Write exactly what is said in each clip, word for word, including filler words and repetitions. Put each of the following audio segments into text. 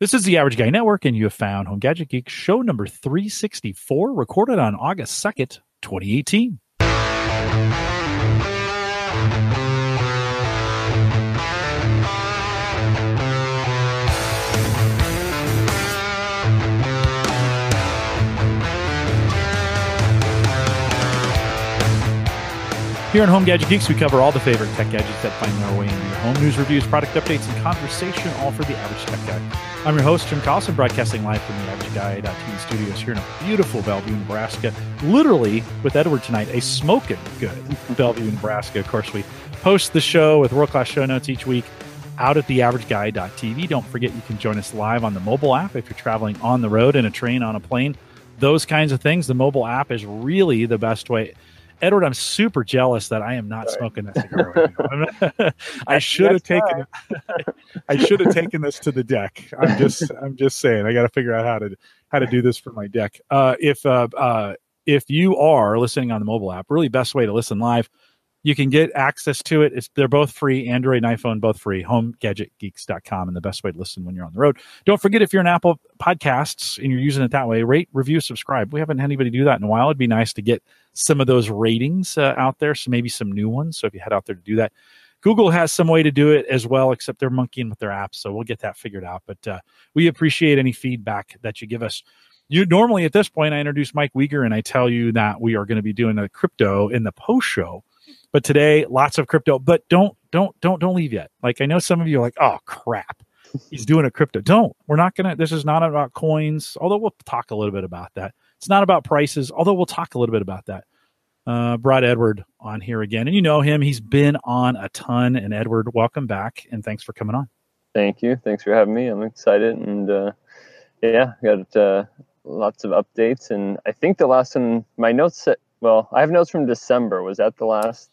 This is the Average Guy Network, and you have found Home Gadget Geek, show number three sixty-four, recorded on August second, twenty eighteen. Here on Home Gadget Geeks, we cover all the favorite tech gadgets that find their way into your home. News, reviews, product updates, and conversation, all for the Average Tech Guy. I'm your host, Jim Carlson, broadcasting live from the Average Guy dot t v studios here in a beautiful Bellevue, Nebraska. Literally, with Edward tonight, a smoking good Bellevue, Nebraska. Of course, we post the show with world-class show notes each week out at the average guy dot t v. Don't forget, you can join us live on the mobile app if you're traveling on the road, in a train, on a plane, those kinds of things. The mobile app is really the best way. Edward, I'm super jealous that I am not Sorry. smoking that cigar right now. I should have taken it, I should have taken this to the deck. I'm just I'm just saying, I got to figure out how to how to do this for my deck. Uh, if uh, uh, if you are listening on the mobile app, really best way to listen live. You can get access to it. It's, they're both free, Android and iPhone, both free. Home Gadget Geeks dot com, and the best way to listen when you're on the road. Don't forget, if you're an Apple Podcasts and you're using it that way, rate, review, subscribe. We haven't had anybody do that in a while. It'd be nice to get some of those ratings uh, out there, so maybe some new ones. So if you head out there to do that, Google has some way to do it as well, except they're monkeying with their apps, so we'll get that figured out. But uh, we appreciate any feedback that you give us. You normally at this point, I introduce Mike Wieger, and I tell you that we are going to be doing a crypto in the post show. But today, lots of crypto. But don't, don't, don't, don't leave yet. Like, I know some of you are like, oh, crap, he's doing a crypto. Don't. We're not going to. This is not about coins, although we'll talk a little bit about that. It's not about prices, although we'll talk a little bit about that. Uh, brought Edward on here again. And you know him. He's been on a ton. And Edward, welcome back. And thanks for coming on. Thank you. Thanks for having me. I'm excited. And uh, yeah, got uh, lots of updates. And I think the last one, my notes said, well, I have notes from December. Was that the last?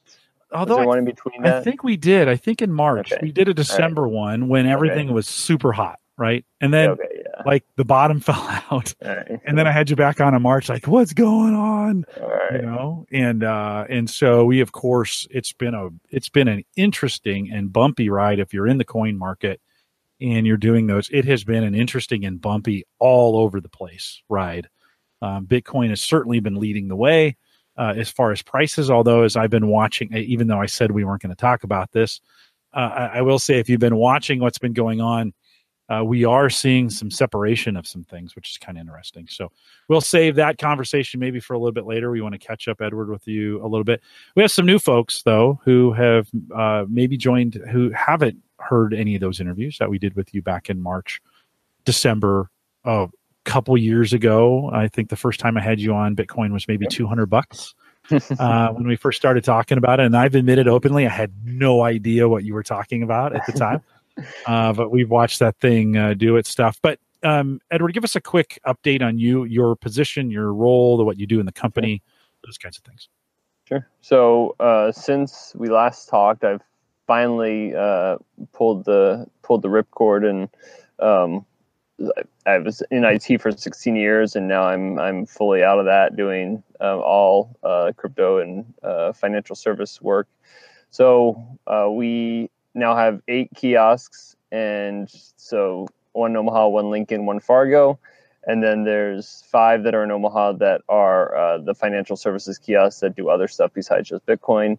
Although was there I, one in between that? I think we did. I think in March. Okay. We did a December right. one when everything okay. was super hot, right? And then okay, yeah. like the bottom fell out. Right. And then I had you back on in March, like, what's going on? Right. You know? And uh, and so we, of course, it's been a it's been an interesting and bumpy ride if you're in the coin market and you're doing those. It has been an interesting and bumpy all over the place ride. Um, Bitcoin has certainly been leading the way. Uh, as far as prices, although as I've been watching, even though I said we weren't going to talk about this, uh, I, I will say if you've been watching what's been going on, uh, we are seeing some separation of some things, which is kind of interesting. So we'll save that conversation maybe for a little bit later. We want to catch up, Edward, with you a little bit. We have some new folks, though, who have uh, maybe joined, who haven't heard any of those interviews that we did with you back in March, December of couple years ago. I think the first time I had you on, Bitcoin was maybe two hundred bucks uh, when we first started talking about it. And I've admitted openly, I had no idea what you were talking about at the time, uh, but we've watched that thing uh, do its stuff. But um, Edward, give us a quick update on you, your position, your role, what you do in the company, those kinds of things. Sure. So uh, since we last talked, I've finally uh, pulled the, pulled the ripcord and, um, I was in I T for sixteen years, and now I'm I'm fully out of that, doing uh, all uh, crypto and uh, financial service work. So uh, we now have eight kiosks, and so one Omaha, one Lincoln, one Fargo, and then there's five that are in Omaha that are uh, the financial services kiosks that do other stuff besides just Bitcoin.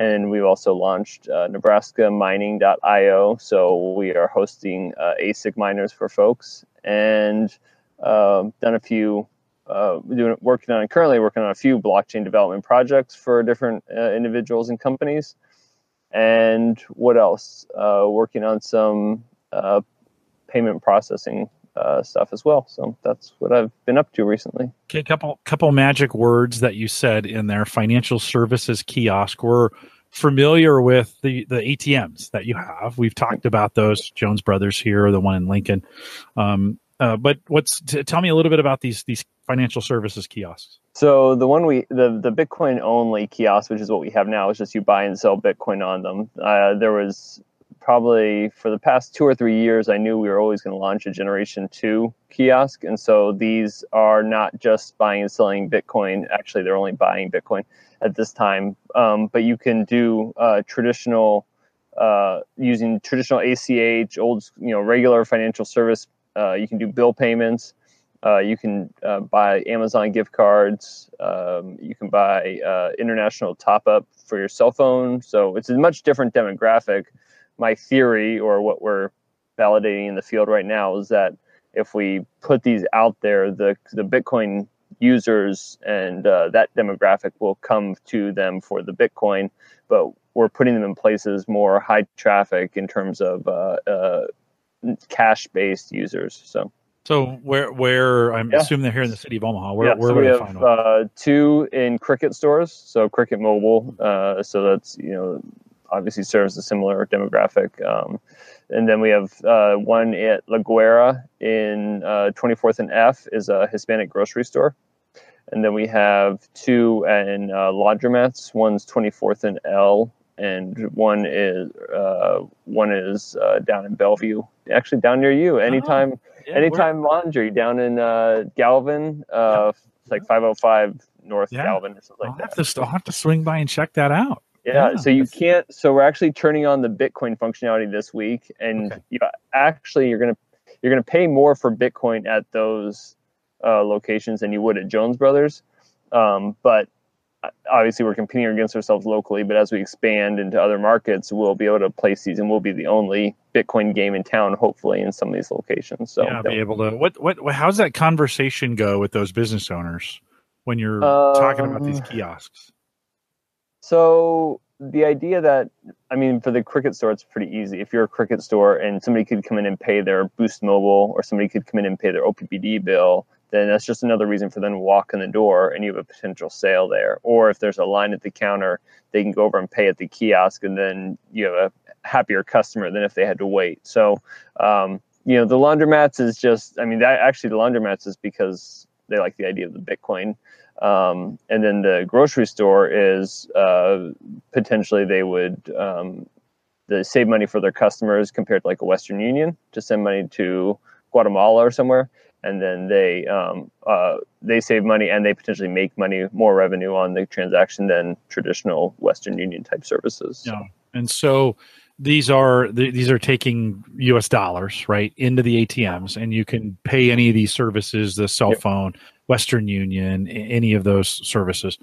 And we've also launched uh, Nebraska Mining dot i o, so we are hosting uh, ASIC miners for folks, and uh, done a few, uh, doing, working on currently working on a few blockchain development projects for different uh, individuals and companies. And what else? Uh, working on some uh, payment processing Uh, stuff as well. So that's what I've been up to recently. Okay, couple couple magic words that you said in there. Financial services kiosk. We're familiar with the the A T Ms that you have. We've talked about those. Jones Brothers here, the one in Lincoln. Um, uh, but what's t- tell me a little bit about these these financial services kiosks. So the one we the the Bitcoin only kiosk, which is what we have now, is just you buy and sell Bitcoin on them. Uh, there was. Probably for the past two or three years, I knew we were always going to launch a generation two kiosk. And so these are not just buying and selling Bitcoin. Actually, they're only buying Bitcoin at this time. Um, but you can do uh, traditional, uh, using traditional A C H, old, you know, regular financial service Uh, you can do bill payments. Uh, you can uh, buy Amazon gift cards. Um, you can buy uh, international top-up for your cell phone. So it's a much different demographic. My theory, or what we're validating in the field right now, is that if we put these out there, the the Bitcoin users and uh, that demographic will come to them for the Bitcoin. But we're putting them in places more high traffic in terms of uh, uh, cash-based users. So. So where where I'm yeah. assuming they're here in the city of Omaha. Where, yeah. where so we have find uh, two in Cricket stores, so Cricket Mobile. Uh, so that's you know obviously serves a similar demographic. Um, and then we have uh, one at La Guerra in uh, twenty-fourth and F is a Hispanic grocery store. And then we have two in uh, laundromats. One's twenty-fourth and L, and one is uh, one is uh, down in Bellevue. Actually, down near you. Anytime. Oh. Yeah, Anytime Laundry down in uh, Galvin, uh, yeah. like five oh five North yeah. Galvin or something I'll like that. To, I'll have to swing by and check that out. Yeah, yeah. So you can't. So we're actually turning on the Bitcoin functionality this week, and okay. you actually you're gonna you're gonna pay more for Bitcoin at those uh, locations than you would at Jones Brothers. Um, but obviously, we're competing against ourselves locally. But as we expand into other markets, we'll be able to place these, and we'll be the only Bitcoin game in town, hopefully, in some of these locations. So, yeah, I'll be able to. What, what, how does that conversation go with those business owners when you're um, talking about these kiosks? So, the idea that, I mean, for the Cricket store, it's pretty easy. If you're a Cricket store and somebody could come in and pay their Boost Mobile, or somebody could come in and pay their O P P D bill, then that's just another reason for them to walk in the door, and you have a potential sale there. Or if there's a line at the counter, they can go over and pay at the kiosk, and then you have a happier customer than if they had to wait. So, um, you know, the laundromats is just, I mean, that, actually the laundromats is because they like the idea of the Bitcoin. Um, and then the grocery store is uh, potentially they would um, they save money for their customers compared to like a Western Union to send money to Guatemala or somewhere. And then they um, uh, they save money, and they potentially make money, more revenue on the transaction than traditional Western Union type services. Yeah, and so these are these are taking U S dollars right into the A T Ms, and you can pay any of these services: the cell phone, Western Union, any of those services.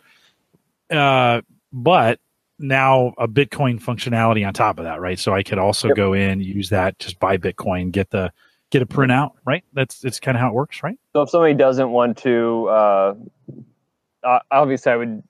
Uh, but now a Bitcoin functionality on top of that, right? So I could also yep. go in, use that, just buy Bitcoin, get the. Get a printout, right? That's it's kind of how it works, right? So if somebody doesn't want to, uh, obviously I would,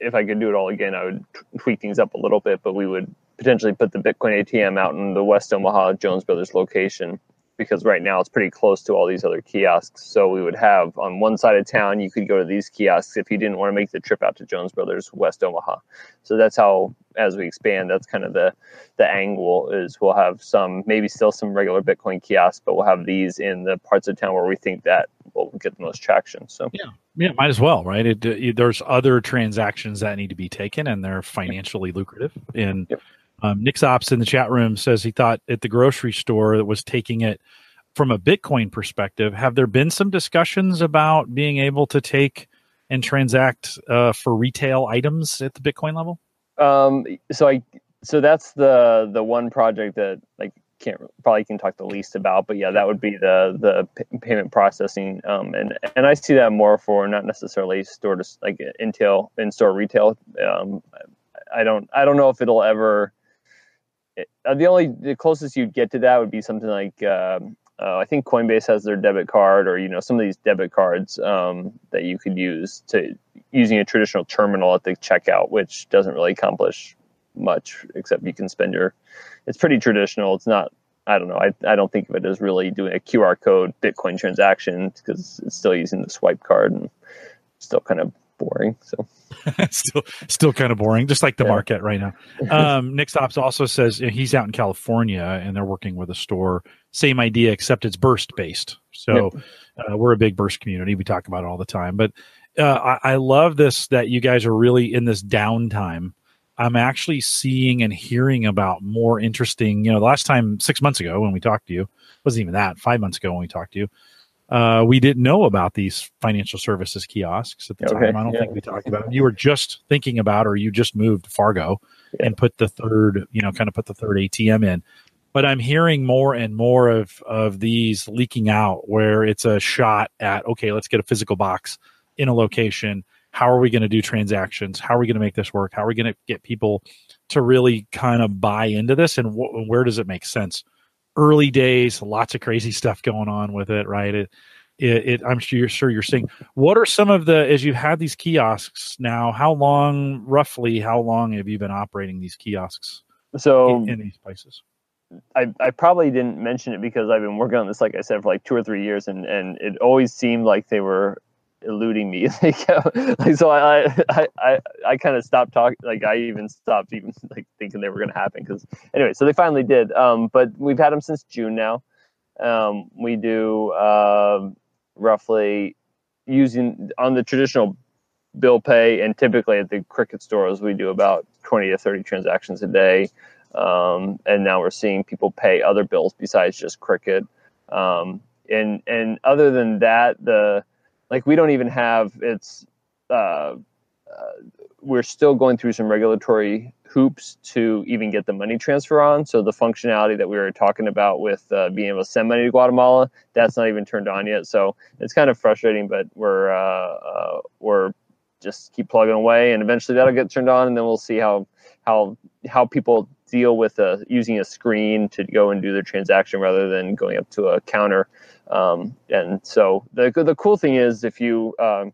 if I could do it all again, I would tweak things up a little bit, but we would potentially put the Bitcoin A T M out in the West Omaha Jones Brothers location, because right now it's pretty close to all these other kiosks. So we would have on one side of town, you could go to these kiosks if you didn't want to make the trip out to Jones Brothers, West Omaha. So that's how, as we expand, that's kind of the, the angle is we'll have some, maybe still some regular Bitcoin kiosks, but we'll have these in the parts of town where we think that will get the most traction. So yeah, yeah, might as well, right? It, it, there's other transactions that need to be taken, and they're financially lucrative. And yep. Um, Nick Ops in the chat room says he thought at the grocery store that was taking it from a Bitcoin perspective. Have there been some discussions about being able to take and transact uh, for retail items at the Bitcoin level? Um, so I, so that's the the one project that like can't probably can talk the least about, but yeah, that would be the the p- payment processing, um, and and I see that more for not necessarily store to like in store retail. Um, I don't I don't know if it'll ever. It, the only the closest you'd get to that would be something like uh, uh, I think Coinbase has their debit card, or you know some of these debit cards um, that you could use to using a traditional terminal at the checkout, which doesn't really accomplish much except you can spend your. It's pretty traditional. It's not. I don't know. I I don't think of it as really doing a Q R code Bitcoin transaction because it's still using the swipe card and still kind of. Boring, so still, still kind of boring, just like the yeah. market right now. Um, Nick Stops also says he's out in California and they're working with a store. Same idea, except it's Burst based. So yep. uh, we're a big Burst community. We talk about it all the time. But uh, I, I love this that you guys are really in this downtime. I'm actually seeing and hearing about more interesting. You know, the last time six months ago when we talked to you, wasn't even that. Five months ago when we talked to you. Uh, we didn't know about these financial services kiosks at the okay, time. I don't yeah. think we talked about them. You were just thinking about, or you just moved to Fargo yeah. and put the third, you know, kind of put the third A T M in. But I'm hearing more and more of, of these leaking out where it's a shot at, okay, let's get a physical box in a location. How are we going to do transactions? How are we going to make this work? How are we going to get people to really kind of buy into this? And wh- where does it make sense? Early days, lots of crazy stuff going on with it, right? It, it, it, I'm sure you're, sure you're seeing. What are some of the, as you've had these kiosks now, how long, roughly, how long have you been operating these kiosks so, in, in these places? I, I probably didn't mention it because I've been working on this, like I said, for like two or three years, and, and it always seemed like they were eluding me. like, like, so I I, I, I kind of stopped talking. Like I even stopped even like thinking they were going to happen. Because anyway, so they finally did. Um, but we've had them since June now. Um, we do uh, roughly using on the traditional bill pay, and typically at the Cricket stores we do about twenty to thirty transactions a day. Um, and now we're seeing people pay other bills besides just Cricket. Um, and, and other than that, the, like, we don't even have, it's, uh, uh, we're still going through some regulatory hoops to even get the money transfer on. So the functionality that we were talking about with, uh, being able to send money to Guatemala, that's not even turned on yet. So it's kind of frustrating, but we're, uh, uh we're just keep plugging away, and eventually that'll get turned on. And then we'll see how, how, how people deal with uh, using a screen to go and do their transaction rather than going up to a counter. Um, and so the the cool thing is, if you, um,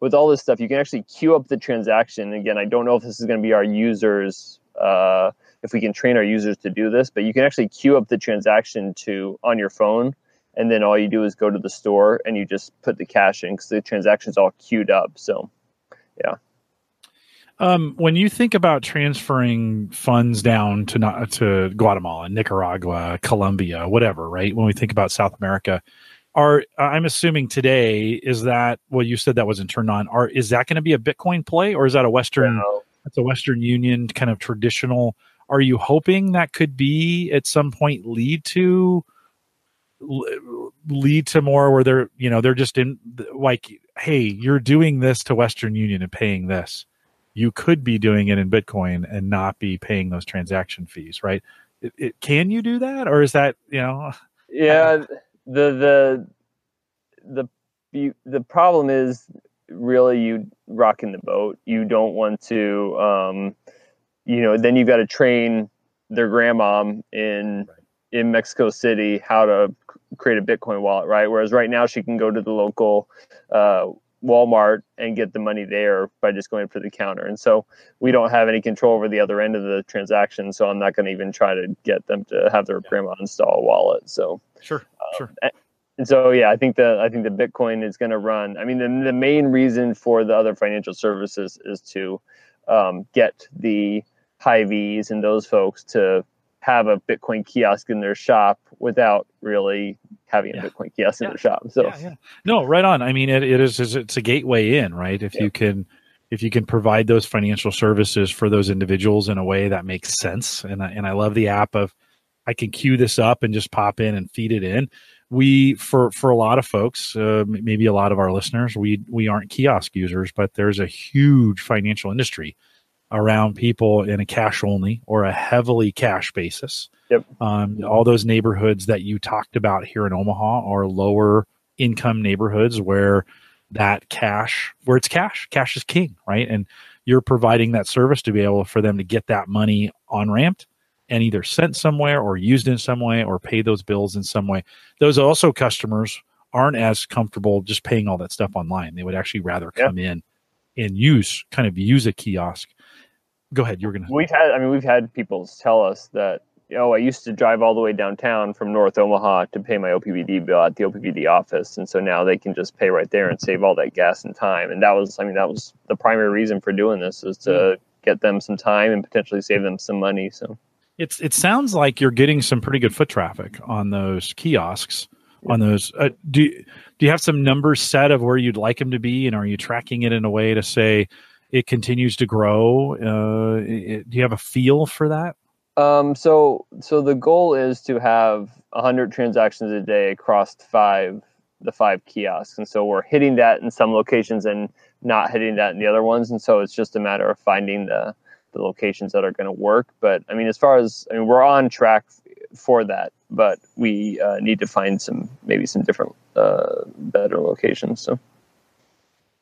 with all this stuff, you can actually queue up the transaction. Again, I don't know if this is going to be our users, uh, if we can train our users to do this, but you can actually queue up the transaction to on your phone. And then all you do is go to the store and you just put the cash in because the transaction's all queued up. So, yeah. Um, when you think about transferring funds down to not to Guatemala, Nicaragua, Colombia, whatever, right? When we think about South America, are I'm assuming today is that well, you said that wasn't turned on. Are is that going to be a Bitcoin play, or is that a Western? No. That's a Western Union kind of traditional. Are you hoping that could be at some point lead to lead to more where they're you know they're just in like, hey, you're doing this to Western Union and paying this. You could be doing it in Bitcoin and not be paying those transaction fees, right? It, it, can you do that, or is that you know? Yeah, the the the the problem is really you rocking the boat. You don't want to, um, you know. Then you've got to train their grandmom in right. in Mexico City how to create a Bitcoin wallet, right? Whereas right now she can go to the local. Uh, Walmart and get the money there by just going for the counter. And so we don't have any control over the other end of the transaction. So I'm not going to even try to get them to have their yeah. grandma install a wallet. So sure. Um, sure. And so, yeah, I think the, I think the Bitcoin is going to run. I mean, the, the main reason for the other financial services is to um, get the Hy-Vees and those folks to have a Bitcoin kiosk in their shop without really having a yeah. Bitcoin kiosk yeah. in their shop. So yeah, yeah. No, right on. I mean, it, it is, it's a gateway in, right? If yeah. you can, if you can provide those financial services for those individuals in a way that makes sense. And I, and I love the app of, I can queue this up and just pop in and feed it in. We, for, for a lot of folks, uh, maybe a lot of our listeners, we, we aren't kiosk users, but there's a huge financial industry around people in a cash only or a heavily cash basis. Yep. Um, all those neighborhoods that you talked about here in Omaha are lower income neighborhoods where that cash, where it's cash, cash is king, right? And you're providing that service to be able for them to get that money on-ramped and either sent somewhere or used in some way or pay those bills in some way. Those also customers aren't as comfortable just paying all that stuff online. They would actually rather come yep. in and use, kind of use a kiosk. Go ahead. You're gonna. We've had. I mean, we've had people tell us that. Oh, you know, I used to drive all the way downtown from North Omaha to pay my O P P D bill at the O P P D office, and so now they can just pay right there and save all that gas and time. And that was, I mean, that was the primary reason for doing this, is to mm-hmm. get them some time and potentially save them some money. So it's. It sounds like you're getting some pretty good foot traffic on those kiosks. Yeah. On those, uh, do do you have some numbers set of where you'd like them to be, and are you tracking it in a way to say? It continues to grow. Uh, it, do you have a feel for that? Um, so, so the goal is to have one hundred transactions a day across five, the five kiosks, and so we're hitting that in some locations and not hitting that in the other ones. And so it's just a matter of finding the the locations that are going to work. But I mean, as far as, I mean, we're on track for that, but we uh, need to find some, maybe some different, uh, better locations. So.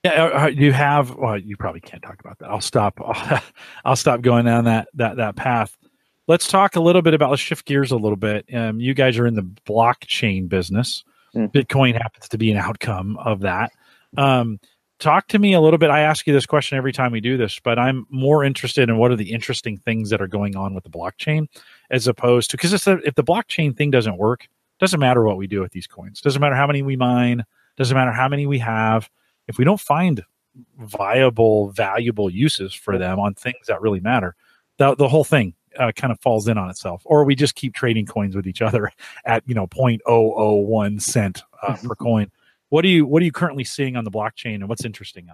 Yeah, you have, well, you probably can't talk about that. I'll stop. I'll stop going down that, that, that path. Let's talk a little bit about, let's shift gears a little bit. Um, you guys are in the blockchain business. Mm. Bitcoin happens to be an outcome of that. Um, talk to me a little bit. I ask you this question every time we do this, but I'm more interested in what are the interesting things that are going on with the blockchain as opposed to, because if the blockchain thing doesn't work, doesn't matter what we do with these coins. Doesn't matter how many we mine. Doesn't matter how many we have. If we don't find viable, valuable uses for them on things that really matter, the, the whole thing uh, kind of falls in on itself. Or we just keep trading coins with each other at, you know, zero point zero zero one cent uh, per coin. What do you what are you currently seeing on the blockchain, and what's interesting?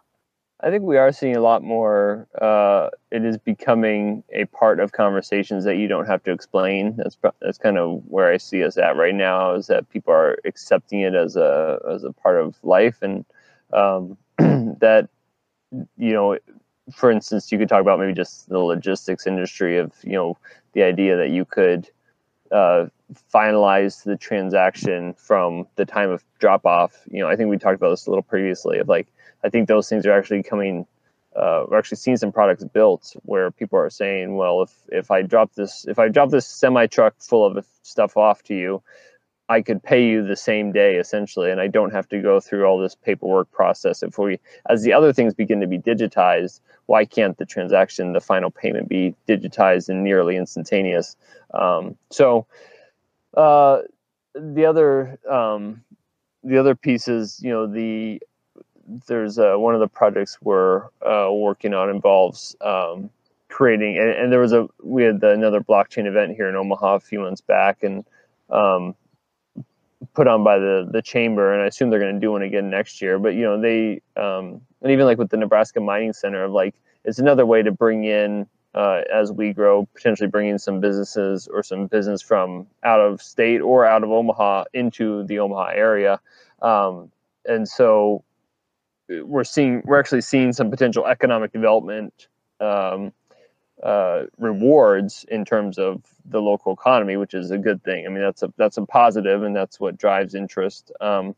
I think we are seeing a lot more. Uh, it is becoming a part of conversations that you don't have to explain. That's that's kind of where I see us at right now. Is that people are accepting it as a as a part of life and. Um, that, you know, for instance, you could talk about maybe just the logistics industry of, you know, the idea that you could uh, finalize the transaction from the time of drop off. You know, I think we talked about this a little previously of like, I think those things are actually coming, uh, we're actually seeing some products built where people are saying, well, if, if I drop this, if I drop this semi truck full of stuff off to you, I could pay you the same day essentially, and I don't have to go through all this paperwork process. If we, as the other things begin to be digitized, why can't the transaction, the final payment, be digitized and nearly instantaneous? Um, so uh, the other um, the other piece is, you know, the there's uh, one of the projects we're uh, working on involves um, creating, and, and there was a we had another blockchain event here in Omaha a few months back, and um, put on by the the chamber, and I assume they're going to do one again next year. But you know, they um, and even like with the Nebraska Mining Center, of like it's another way to bring in uh, as we grow, potentially bring in some businesses or some business from out of state or out of Omaha into the Omaha area. Um, and so we're seeing we're actually seeing some potential economic development um, uh, rewards in terms of the local economy, which is a good thing. I mean, that's a, that's a positive, and that's what drives interest. Um,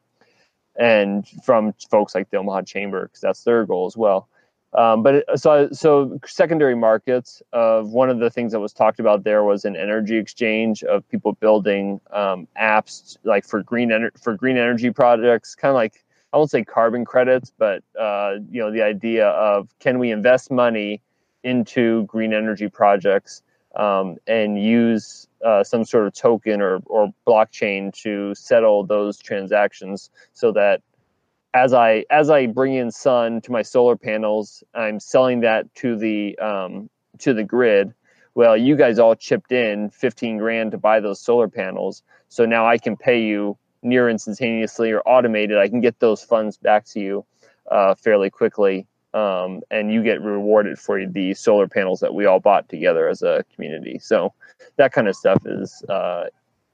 and from folks like the Omaha Chamber, because that's their goal as well. Um, but it, so, so secondary markets, of uh, one of the things that was talked about there was an energy exchange of people building, um, apps like for green energy, for green energy projects, kind of like, I won't say carbon credits, but, uh, you know, the idea of, can we invest money into green energy projects, Um, and use uh, some sort of token or, or blockchain to settle those transactions, so that as I as I bring in sun to my solar panels, I'm selling that to the um, to the grid. Well, you guys all chipped in fifteen grand to buy those solar panels, so now I can pay you near instantaneously or automated. I can get those funds back to you uh, fairly quickly. Um, and you get rewarded for the solar panels that we all bought together as a community. So that kind of stuff is uh,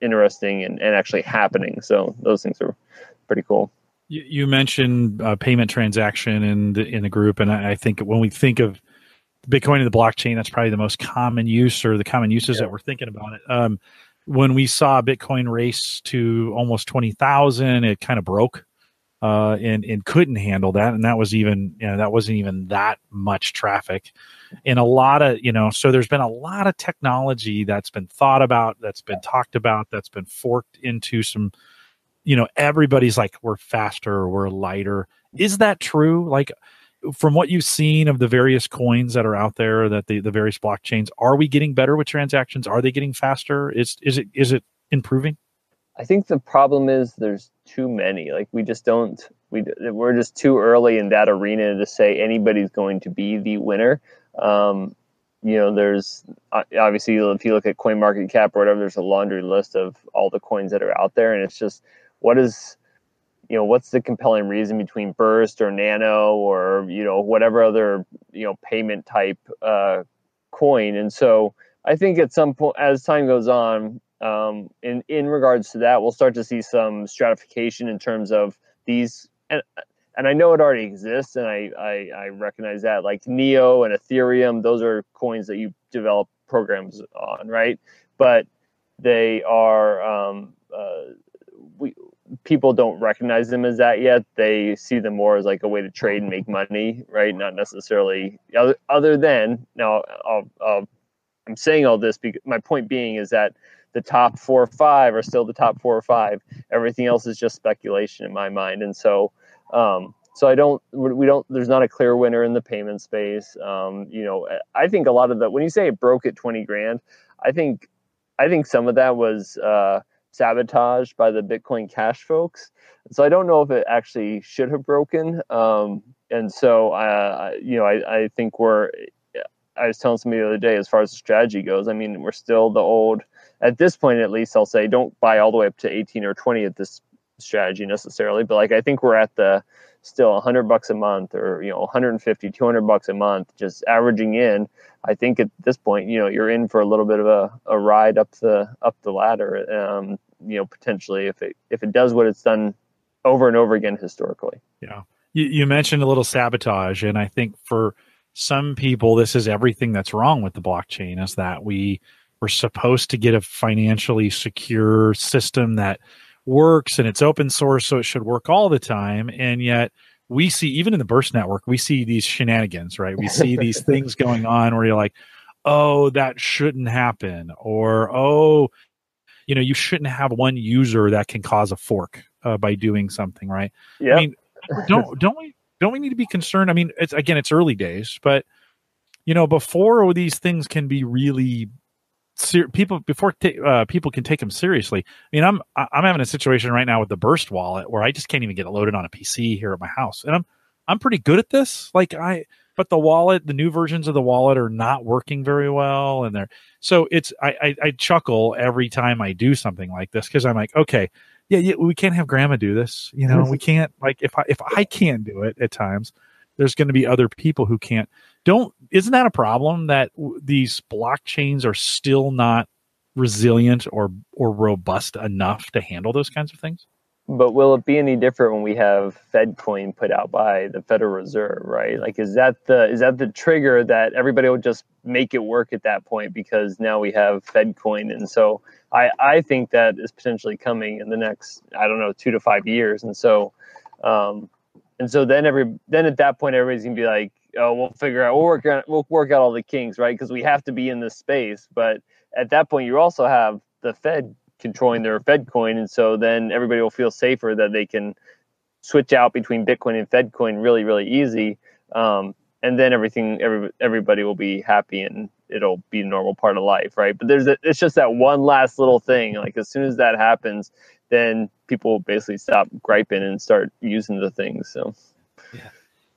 interesting and, and actually happening. So those things are pretty cool. You, you mentioned uh, payment transaction in the, in the group. And I, I think when we think of Bitcoin and the blockchain, that's probably the most common use, or the common uses, yeah, that we're thinking about it. Um, when we saw Bitcoin race to almost twenty thousand, it kind of broke. Uh, and, and couldn't handle that. And that was even, you know, that wasn't even that much traffic. And a lot of, you know, so there's been a lot of technology that's been thought about, that's been talked about, that's been forked into some, you know, everybody's like, we're faster, we're lighter. Is that true? Like, from what you've seen of the various coins that are out there, that the, the various blockchains, are we getting better with transactions? Are they getting faster? Is, is it, is it improving? I think the problem is there's too many. Like, we just don't, we, we're just too early in that arena to say anybody's going to be the winner. Um, you know, there's obviously, if you look at CoinMarketCap or whatever, there's a laundry list of all the coins that are out there. And it's just, what is, you know, what's the compelling reason between Burst or Nano or, you know, whatever other, you know, payment type uh, coin. And so I think at some point, as time goes on, Um, in, in regards to that, we'll start to see some stratification in terms of these. And and I know it already exists, and I, I, I recognize that. Like Neo and Ethereum, those are coins that you develop programs on, right? But they are um, uh, we people don't recognize them as that yet. They see them more as like a way to trade and make money, right? Not necessarily other, other than now. I'll, I'll, I'm saying all this because my point being is that the top four or five are still the top four or five. Everything else is just speculation in my mind, and so. Um, so I don't, we don't, there's not a clear winner in the payment space. Um, you know, I think a lot of the, when you say it broke at twenty grand, I think, I think some of that was, uh, sabotaged by the Bitcoin Cash folks. So I don't know if it actually should have broken. Um, and so, uh, you know, I, I think we're, I was telling somebody the other day, as far as the strategy goes, I mean, we're still the old, at this point, at least I'll say, don't buy all the way up to eighteen or twenty at this strategy necessarily, but like I think we're at the still a hundred bucks a month, or you know, one fifty, two hundred bucks a month, just averaging in. I think at this point, you know, you're in for a little bit of a, a ride up the up the ladder, um, you know, potentially if it if it does what it's done over and over again historically. Yeah, you, you mentioned a little sabotage, and I think for some people, this is everything that's wrong with the blockchain, is that we were supposed to get a financially secure system that works, and it's open source, so it should work all the time. And yet we see, even in the Burst network, we see these shenanigans, right? We see these things going on where you're like, oh, that shouldn't happen. Or, oh, you know, you shouldn't have one user that can cause a fork uh, by doing something, right? Yep. I mean, don't, don't we, don't we need to be concerned? I mean, it's, again, it's early days, but you know, before these things can be really Ser people before t uh, people can take them seriously. I mean, I'm I'm having a situation right now with the Burst wallet where I just can't even get it loaded on a P C here at my house, and I'm I'm pretty good at this. Like I, but the wallet, the new versions of the wallet are not working very well, and they're so it's I I, I chuckle every time I do something like this, because I'm like, okay, yeah, yeah, we can't have Grandma do this, you know, we can't like if I if I can't do it at times, there's going to be other people who can't. Don't, isn't that a problem that these blockchains are still not resilient or, or robust enough to handle those kinds of things? But will it be any different when we have FedCoin put out by the Federal Reserve, right? Like, is that the, is that the trigger that everybody will just make it work at that point, because now we have FedCoin? And so I, I think that is potentially coming in the next, I don't know, two to five years. And so, um, And so then every then at that point, everybody's gonna be like, oh, we'll figure out, we'll work out, we'll work out all the kinks, right? Because we have to be in this space. But at that point, you also have the Fed controlling their Fed coin, and so then everybody will feel safer that they can switch out between Bitcoin and Fed coin really, really easy. Um, and then everything, every, everybody will be happy, and it'll be a normal part of life, right? But there's a, it's just that one last little thing. Like as soon as that happens, then people basically stop griping and start using the things. So, yeah,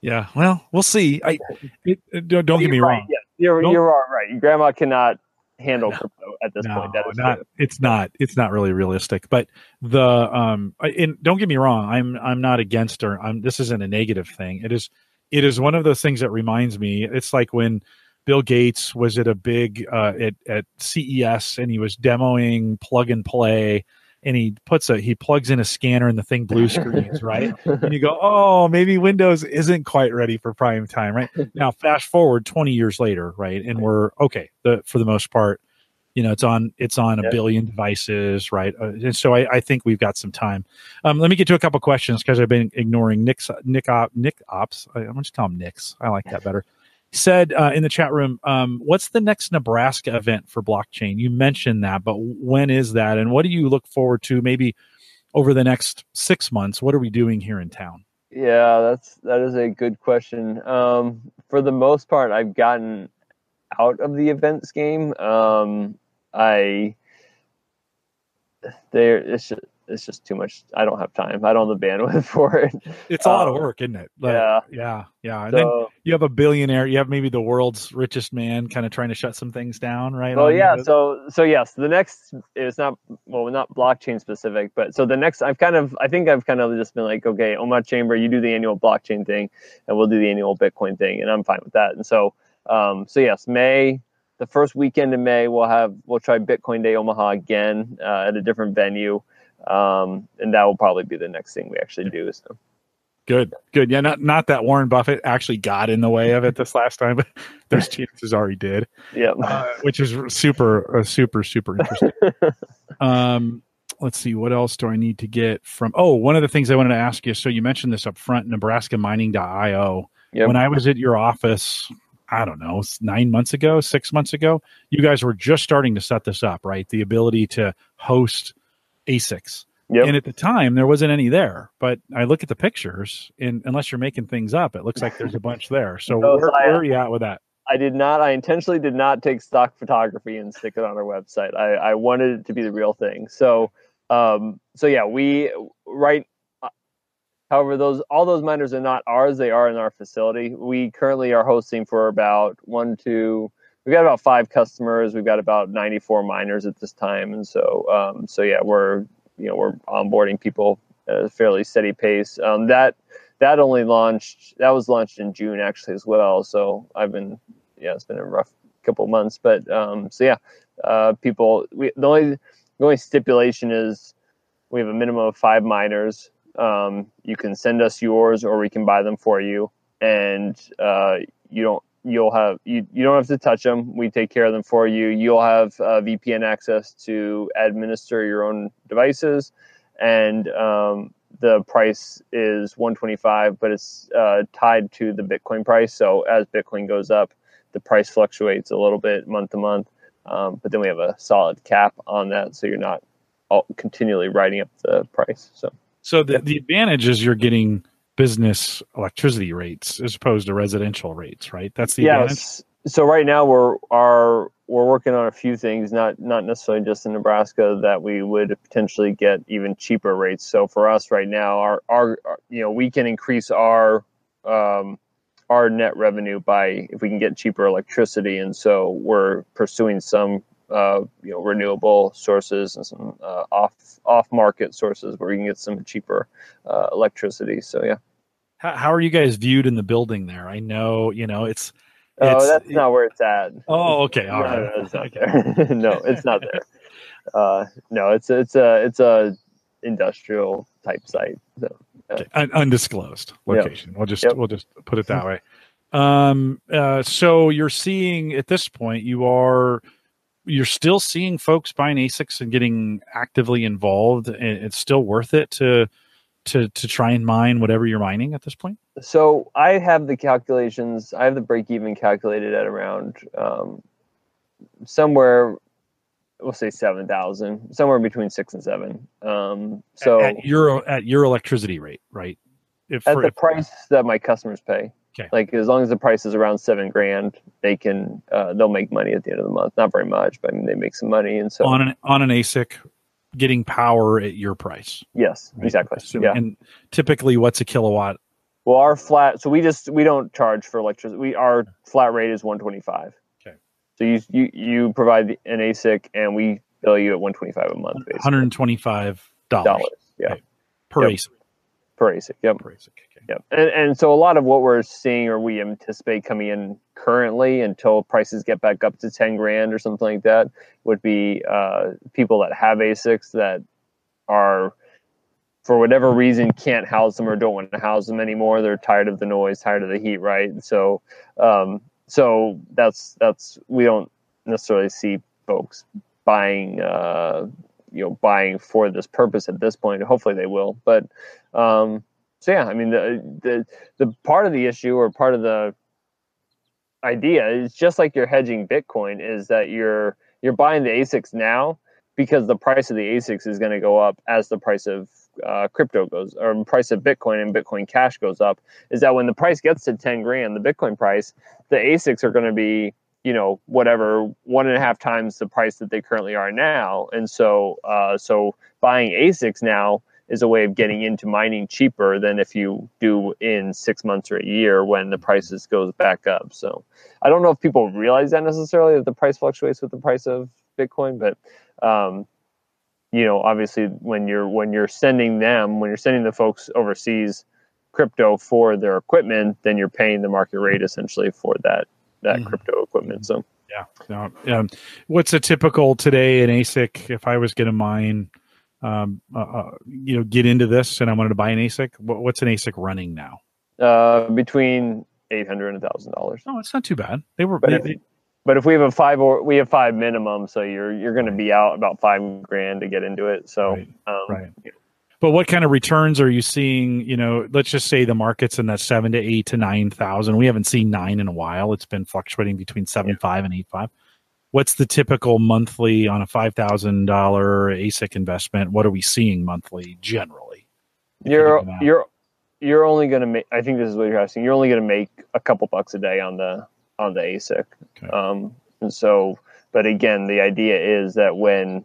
yeah. Well, we'll see. I it, it, don't so get me right. wrong. Yeah, you're don't, you're all right. Grandma cannot handle no, crypto at this no, point. That is not. True. It's not. It's not really realistic. But the um, and don't get me wrong. I'm I'm not against her. I'm. This isn't a negative thing. It is. It is one of those things that reminds me. It's like when Bill Gates was at a big uh, at at C E S, and he was demoing plug and play. And he puts a, he plugs in a scanner, and the thing blue screens, right? And you go, oh, maybe Windows isn't quite ready for prime time, right? Now, fast forward twenty years later, right? And we're okay. The, for the most part, you know, it's on, it's on a yeah. billion devices, right? Uh, and so I, I think we've got some time. Um, let me get to a couple questions, because I've been ignoring Nick's, Nick, Op, Nick Ops. I, I'm going to just call him Nick's. I like that better. He said uh, in the chat room, um, what's the next Nebraska event for blockchain? You mentioned that, but when is that? And what do you look forward to maybe over the next six months? What are we doing here in town? Yeah, that's, that is a good question. Um, for the most part, I've gotten out of the events game. Um, I, there, it's just, it's just too much. I don't have time. I don't have the bandwidth for it. It's a lot um, of work, isn't it? Like, yeah. Yeah. Yeah. And so, then you have a billionaire, you have maybe the world's richest man kind of trying to shut some things down, right? Well, yeah. Those. So, so yes, the next is not, well, not blockchain specific, but so the next I've kind of, I think I've kind of just been like, okay, Omaha Chamber, you do the annual blockchain thing, and we'll do the annual Bitcoin thing. And I'm fine with that. And so, um, so yes, May, the first weekend in May, we'll have, we'll try Bitcoin Day Omaha again uh, at a different venue. Um, and that will probably be the next thing we actually do. So. Good, good. Yeah, not not that Warren Buffett actually got in the way of it this last time, but there's chances are he did. Yeah, uh, which is super, uh, super, super interesting. um, let's see, what else do I need to get from? Oh, one of the things I wanted to ask you. So you mentioned this up front, Nebraska Mining dot i o. Yep. When I was at your office, I don't know, nine months ago, six months ago, you guys were just starting to set this up, right? The ability to host A S I Cs. Yep. And at the time, there wasn't any there. But I look at the pictures, and unless you're making things up, it looks like there's a bunch there. So no, where, I, where are you at with that? I did not. I intentionally did not take stock photography and stick it on our website. I, I wanted it to be the real thing. So, um, so yeah, we right. However, those all those miners are not ours. They are in our facility. We currently are hosting for about one, two. We've got about five customers. We've got about ninety-four miners at this time, and so, um, so yeah, we're. You know, we're onboarding people at a fairly steady pace. Um, that that only launched. That was launched in June, actually, as well. So I've been, yeah, it's been a rough couple months. But um, so yeah, uh, people. We the only the only stipulation is we have a minimum of five miners. Um, you can send us yours, or we can buy them for you, and uh, you don't. You'll have you, you don't have to touch them. We take care of them for you. You'll have uh, V P N access to administer your own devices, and um, the price is one twenty-five, but it's uh, tied to the Bitcoin price. So as Bitcoin goes up, the price fluctuates a little bit month to month. Um, but then we have a solid cap on that, so you're not all continually riding up the price. So, so the, the advantage is you're getting business electricity rates as opposed to residential rates, right? That's the yes. Advantage. So right now we're are we're working on a few things, not not necessarily just in Nebraska, that we would potentially get even cheaper rates. So for us right now, our our, our you know we can increase our um, our net revenue by if we can get cheaper electricity, and so we're pursuing some uh, you know renewable sources and some uh, off off market sources where we can get some cheaper uh, electricity. So yeah. How are you guys viewed in the building there? I know, you know, it's... Oh, it's, that's not where it's at. Oh, okay. All no, right. No, it's not there. No, it's not there. Uh, no, it's it's a, it's a industrial type site. So, yeah. Okay. Un- undisclosed location. Yep. We'll just yep. we'll just put it that way. Um, uh, so you're seeing, at this point, you are... You're still seeing folks buying A S I Cs and getting actively involved, and it's still worth it to... To, to try and mine whatever you're mining at this point? So I have the calculations. I have the break-even calculated at around um, somewhere, we'll say seven thousand, somewhere between six and seven. Um, so at, at, your, at your electricity rate, right? If, at for, the if, price that my customers pay. Okay. Like as long as the price is around seven grand, they can, uh, they'll make money at the end of the month. Not very much, but I mean, they make some money. And so on an, on an A S I C, getting power at your price. Yes, right? Exactly. So, yeah. And typically what's a kilowatt? Well, our flat, so we just, we don't charge for electricity. We, our flat rate is one twenty-five. Okay. So you, you, you provide an A S I C and we bill you at one twenty-five a month. Basically. one hundred twenty-five dollars. Dollars, yeah. Okay. Per yep. A S I C. Per A S I C. Yep. Per A S I C. Okay. Yep. And, and so a lot of what we're seeing or we anticipate coming in currently until prices get back up to ten grand or something like that would be uh, people that have A S I Cs that are, for whatever reason, can't house them or don't want to house them anymore. They're tired of the noise, tired of the heat, right? And so, um, so that's, that's, we don't necessarily see folks buying, uh, you know, buying for this purpose at this point. Hopefully they will, but um, so yeah, I mean, the, the the part of the issue or part of the idea is just like you're hedging Bitcoin is that you're you're buying the A S I Cs now because the price of the A S I Cs is going to go up as the price of uh, crypto goes or price of Bitcoin and Bitcoin Cash goes up. Is that when the price gets to ten grand, the Bitcoin price, the A S I Cs are going to be, you know, whatever, one and a half times the price that they currently are now. And so uh, so buying A S I Cs now is a way of getting into mining cheaper than if you do in six months or a year when the prices goes back up. So I don't know if people realize that necessarily, that the price fluctuates with the price of Bitcoin, but um, you know, obviously when you're when you're sending them, when you're sending the folks overseas crypto for their equipment, then you're paying the market rate essentially for that that crypto equipment. So yeah. So, um, what's a typical today an A S I C? If I was going to mine, um, uh, you know, get into this and I wanted to buy an ASIC, what's an ASIC running now? Uh, between eight hundred dollars and one thousand dollars. Oh, it's not too bad. They were, but, they, if, they, but if we have a five or we have five minimum, so you're you're going to be out about five grand to get into it. So, right. Um, right. Yeah. But what kind of returns are you seeing? You know, let's just say the market's in that seven to eight to nine thousand. We haven't seen nine in a while. It's been fluctuating between seven yeah. five and eight five. What's the typical monthly on a five thousand dollar ASIC investment? What are we seeing monthly generally? You're you're you're only going to make. I think this is what you're asking. You're only going to make a couple bucks a day on the on the ASIC. Okay. Um, and so, but again, the idea is that when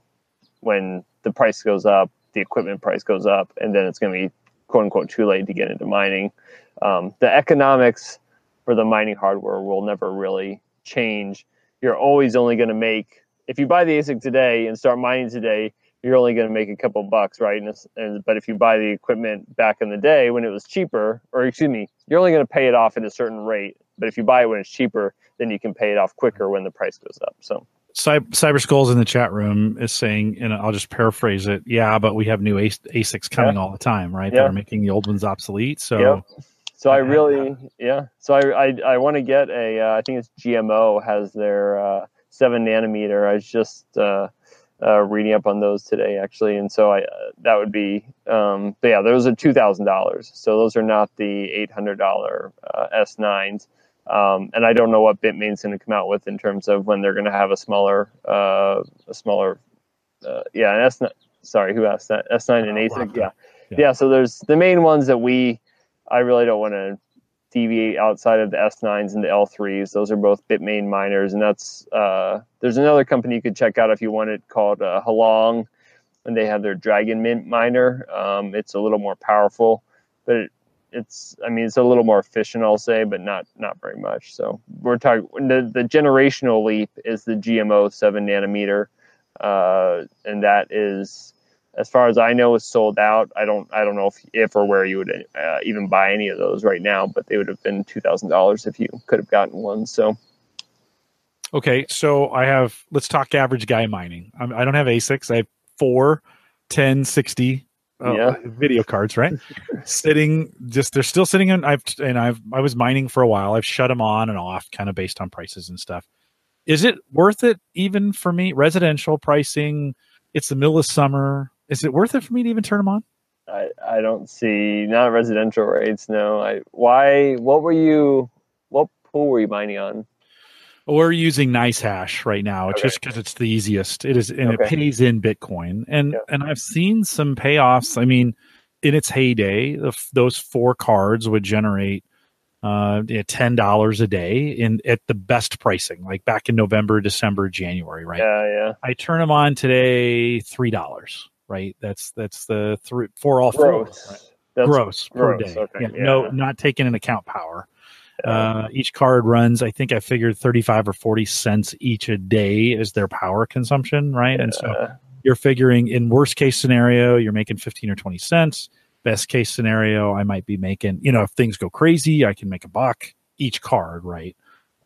when the price goes up, the equipment price goes up, and then it's going to be quote unquote too late to get into mining. Um, the economics for the mining hardware will never really change. You're always only going to make, if you buy the ASIC today and start mining today, you're only going to make a couple bucks, right? And, and but if you buy the equipment back in the day when it was cheaper, or excuse me, you're only going to pay it off at a certain rate. But if you buy it when it's cheaper, then you can pay it off quicker when the price goes up. So Cyber Skulls in the chat room is saying, and I'll just paraphrase it. Yeah, but we have new ASICs coming yeah. all the time, right? Yeah. They're making the old ones obsolete. So, yeah. so I really, uh, yeah. So I, I, I want to get a. Uh, I think it's G M O has their uh, seven nanometer. I was just uh, uh, reading up on those today, actually, and so I uh, that would be. Um, but yeah, those are two thousand dollars. So those are not the eight hundred dollar uh, S nines. Um, and I don't know what Bitmain's going to come out with in terms of when they're going to have a smaller, uh, a smaller, uh, yeah, an S nine. Sorry, who asked that? S nine and ASIC, yeah. yeah, yeah. So there's the main ones that we, I really don't want to deviate outside of the S nines and the L threes. Those are both Bitmain miners, and that's uh, there's another company you could check out if you want it called uh, Halong, and they have their Dragon Mint miner. Um, it's a little more powerful, but it, It's, I mean, it's a little more efficient, I'll say, but not not very much. So we're talking, the, the generational leap is the G M O seven nanometer. Uh, and that is, as far as I know, is sold out. I don't I don't know if, if or where you would uh, even buy any of those right now, but they would have been two thousand dollars if you could have gotten one. So, okay. So I have, let's talk average guy mining. I'm, I don't have ASICs. I have four, ten sixty. Oh, yeah. Video cards, right? sitting, just they're still sitting in. I've and I've I was mining for a while. I've shut them on and off, kind of based on prices and stuff. Is it worth it even for me? Residential pricing. It's the middle of summer. Is it worth it for me to even turn them on? I I don't see not residential rates. No. I why? What were you? What pool were you mining on? We're using nice hash right now. It's okay. Just because it's the easiest. It is, and okay. It pays in Bitcoin. And yeah. and I've seen some payoffs. I mean, in its heyday, the, those four cards would generate uh, ten dollars a day in at the best pricing, like back in November, December, January, right? Yeah, yeah. I turn them on today, three dollars, right? That's that's the three for all four. Right? Gross, gross per day. Okay. Yeah, yeah. No, not taking into account power. Uh, each card runs, I think I figured thirty-five or forty cents each a day is their power consumption, right? Yeah. And so you're figuring in worst case scenario, you're making fifteen or twenty cents. Best case scenario, I might be making, you know, if things go crazy, I can make a buck each card, right?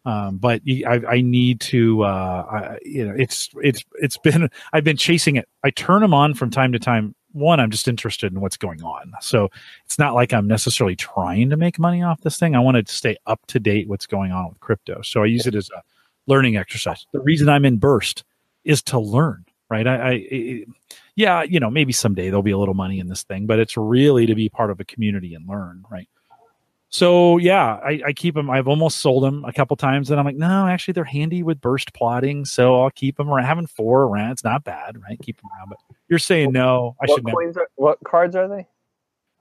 Um, but I, I need to, uh, I, you know, it's it's it's been I've been chasing it. I turn them on from time to time. One, I'm just interested in what's going on. So it's not like I'm necessarily trying to make money off this thing. I want to stay up to date what's going on with crypto. So I use it as a learning exercise. The reason I'm in Burst is to learn, right? I, I it, yeah, you know, maybe someday there'll be a little money in this thing, but it's really to be part of a community and learn, right? So yeah, I, I keep them. I've almost sold them a couple times and I'm like, no, actually they're handy with burst plotting. So I'll keep them around. Having four around, it's not bad, right? Keep them around, but you're saying no, I should know. What cards are they?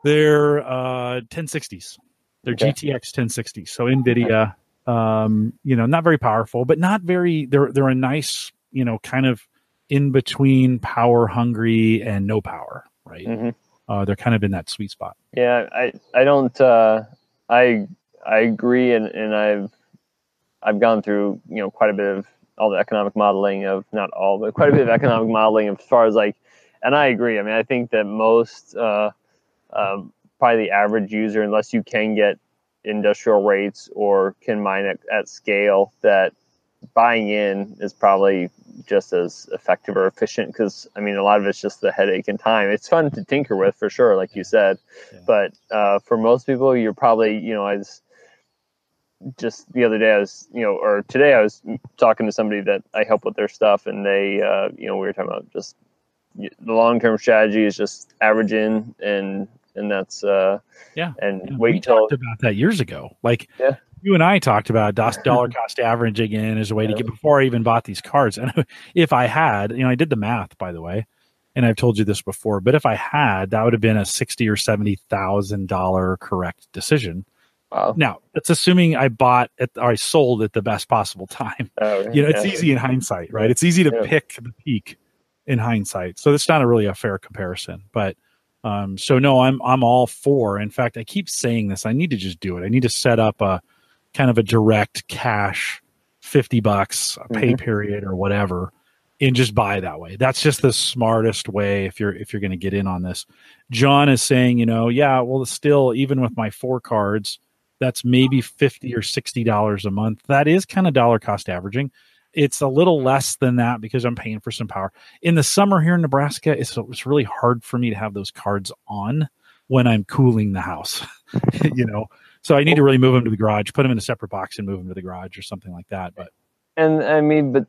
They're uh, ten sixties. They're okay. G T X ten sixty. So NVIDIA, um, you know, not very powerful, but not very, they're, they're a nice, you know, kind of in between power hungry and no power, right? Mm-hmm. Uh, they're kind of in that sweet spot. Yeah. I, I don't, uh, I I agree, and, and I've I've gone through you know quite a bit of all the economic modeling of not all, but quite a bit of economic modeling as far as like, and I agree. I mean, I think that most uh, uh, probably the average user, unless you can get industrial rates or can mine at, at scale, that buying in is probably just as effective or efficient, because I mean, a lot of it's just the headache and time. It's fun to tinker with for sure, like you said, yeah. but uh, for most people, you're probably, you know, as just the other day I was, you know, or today I was talking to somebody that I help with their stuff, and they, uh, you know, we were talking about just the long-term strategy is just average in, and, and that's, uh, yeah. And yeah, wait we till talked about that years ago. Like, yeah. You and I talked about dollar cost averaging in as a way to get before I even bought these cards. And if I had, you know, I did the math, by the way, and I've told you this before, but if I had, that would have been a sixty or seventy thousand dollar correct decision. Wow. Now that's assuming I bought at, or I sold at the best possible time. Oh, you know, it's yeah. easy in hindsight, right? It's easy to yeah. pick the peak in hindsight. So that's not a really a fair comparison, but. Um, so no, I'm I'm all for. In fact, I keep saying this. I need to just do it. I need to set up a. kind of a direct cash fifty bucks a pay mm-hmm. period or whatever, and just buy that way. That's just the smartest way if you're if you're going to get in on this. John is saying, you know, yeah, well, still, even with my four cards, that's maybe fifty or sixty dollars a month. That is kind of dollar cost averaging. It's a little less than that because I'm paying for some power. In the summer here in Nebraska, it's, it's really hard for me to have those cards on when I'm cooling the house, you know. So I need to really move them to the garage, put them in a separate box and move them to the garage or something like that. But And I mean, but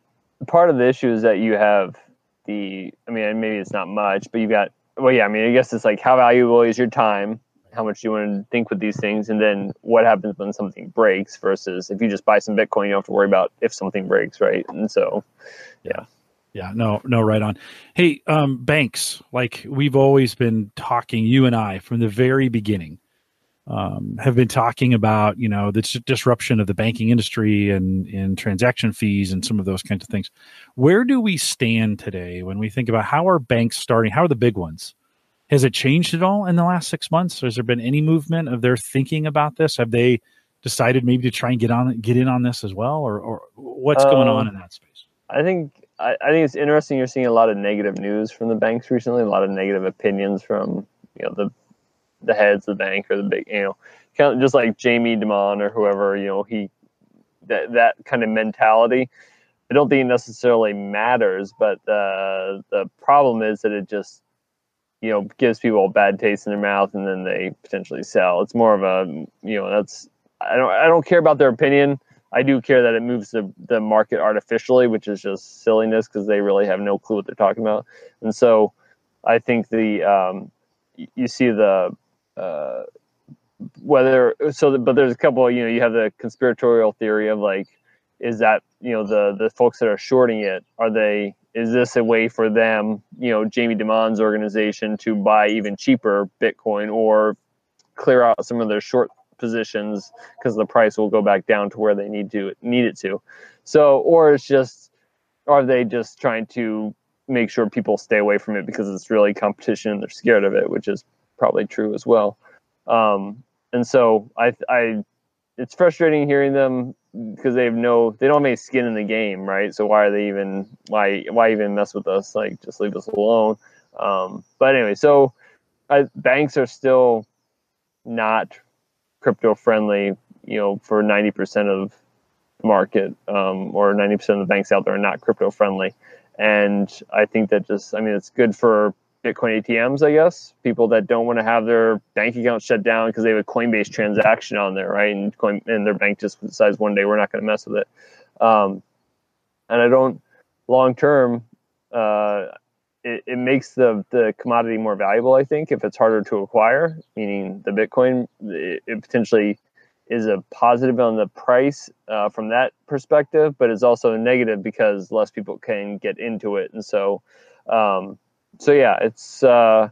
part of the issue is that you have the, I mean, maybe it's not much, but you've got, well, yeah, I mean, I guess it's like how valuable is your time? How much do you want to think with these things? And then what happens when something breaks versus if you just buy some Bitcoin, you don't have to worry about if something breaks, right? And so, yeah. Yeah, no, no, right on. Hey, um, banks, like we've always been talking, you and I, from the very beginning. Um, have been talking about, you know, the disruption of the banking industry and, and transaction fees and some of those kinds of things. Where do we stand today when we think about how are banks starting? How are the big ones? Has it changed at all in the last six months? Has there been any movement of their thinking about this? Have they decided maybe to try and get on, get in on this as well? Or, or what's um, going on in that space? I think I, I think it's interesting. You're seeing a lot of negative news from the banks recently, a lot of negative opinions from, you know, the the heads of the bank or the big, you know, kind of just like Jamie Dimon or whoever, you know, he, that, that kind of mentality. I don't think it necessarily matters, but uh, the problem is that it just, you know, gives people a bad taste in their mouth and then they potentially sell. It's more of a, you know, that's, I don't, I don't care about their opinion. I do care that it moves the, the market artificially, which is just silliness because they really have no clue what they're talking about. And so I think the, um, you see the, Uh, whether so, the, but there's a couple of, you know, you have the conspiratorial theory of like, is that, you know, the, the folks that are shorting it, are they, is this a way for them, you know, Jamie Dimon's organization to buy even cheaper Bitcoin or clear out some of their short positions because the price will go back down to where they need to, need it to. So, or it's just, are they just trying to make sure people stay away from it because it's really competition and they're scared of it, which is probably true as well. Um, and so I, I, it's frustrating hearing them because they have no, they don't have any skin in the game. Right. So why are they even, why, why even mess with us? Like, just leave us alone. Um, but anyway, so I, banks are still not crypto friendly, you know, for ninety percent of the market, um, or ninety percent of the banks out there are not crypto friendly. And I think that just, I mean, it's good for Bitcoin A T Ms, I guess, people that don't want to have their bank account shut down because they have a Coinbase transaction on there, right? And Coin, and their bank just decides one day we're not going to mess with it. Um, and I don't, long term, uh, it, it makes the, the commodity more valuable, I think, if it's harder to acquire, meaning the Bitcoin, it, it potentially is a positive on the price uh, from that perspective, but it's also a negative because less people can get into it. And so, um, So yeah, it's. Uh,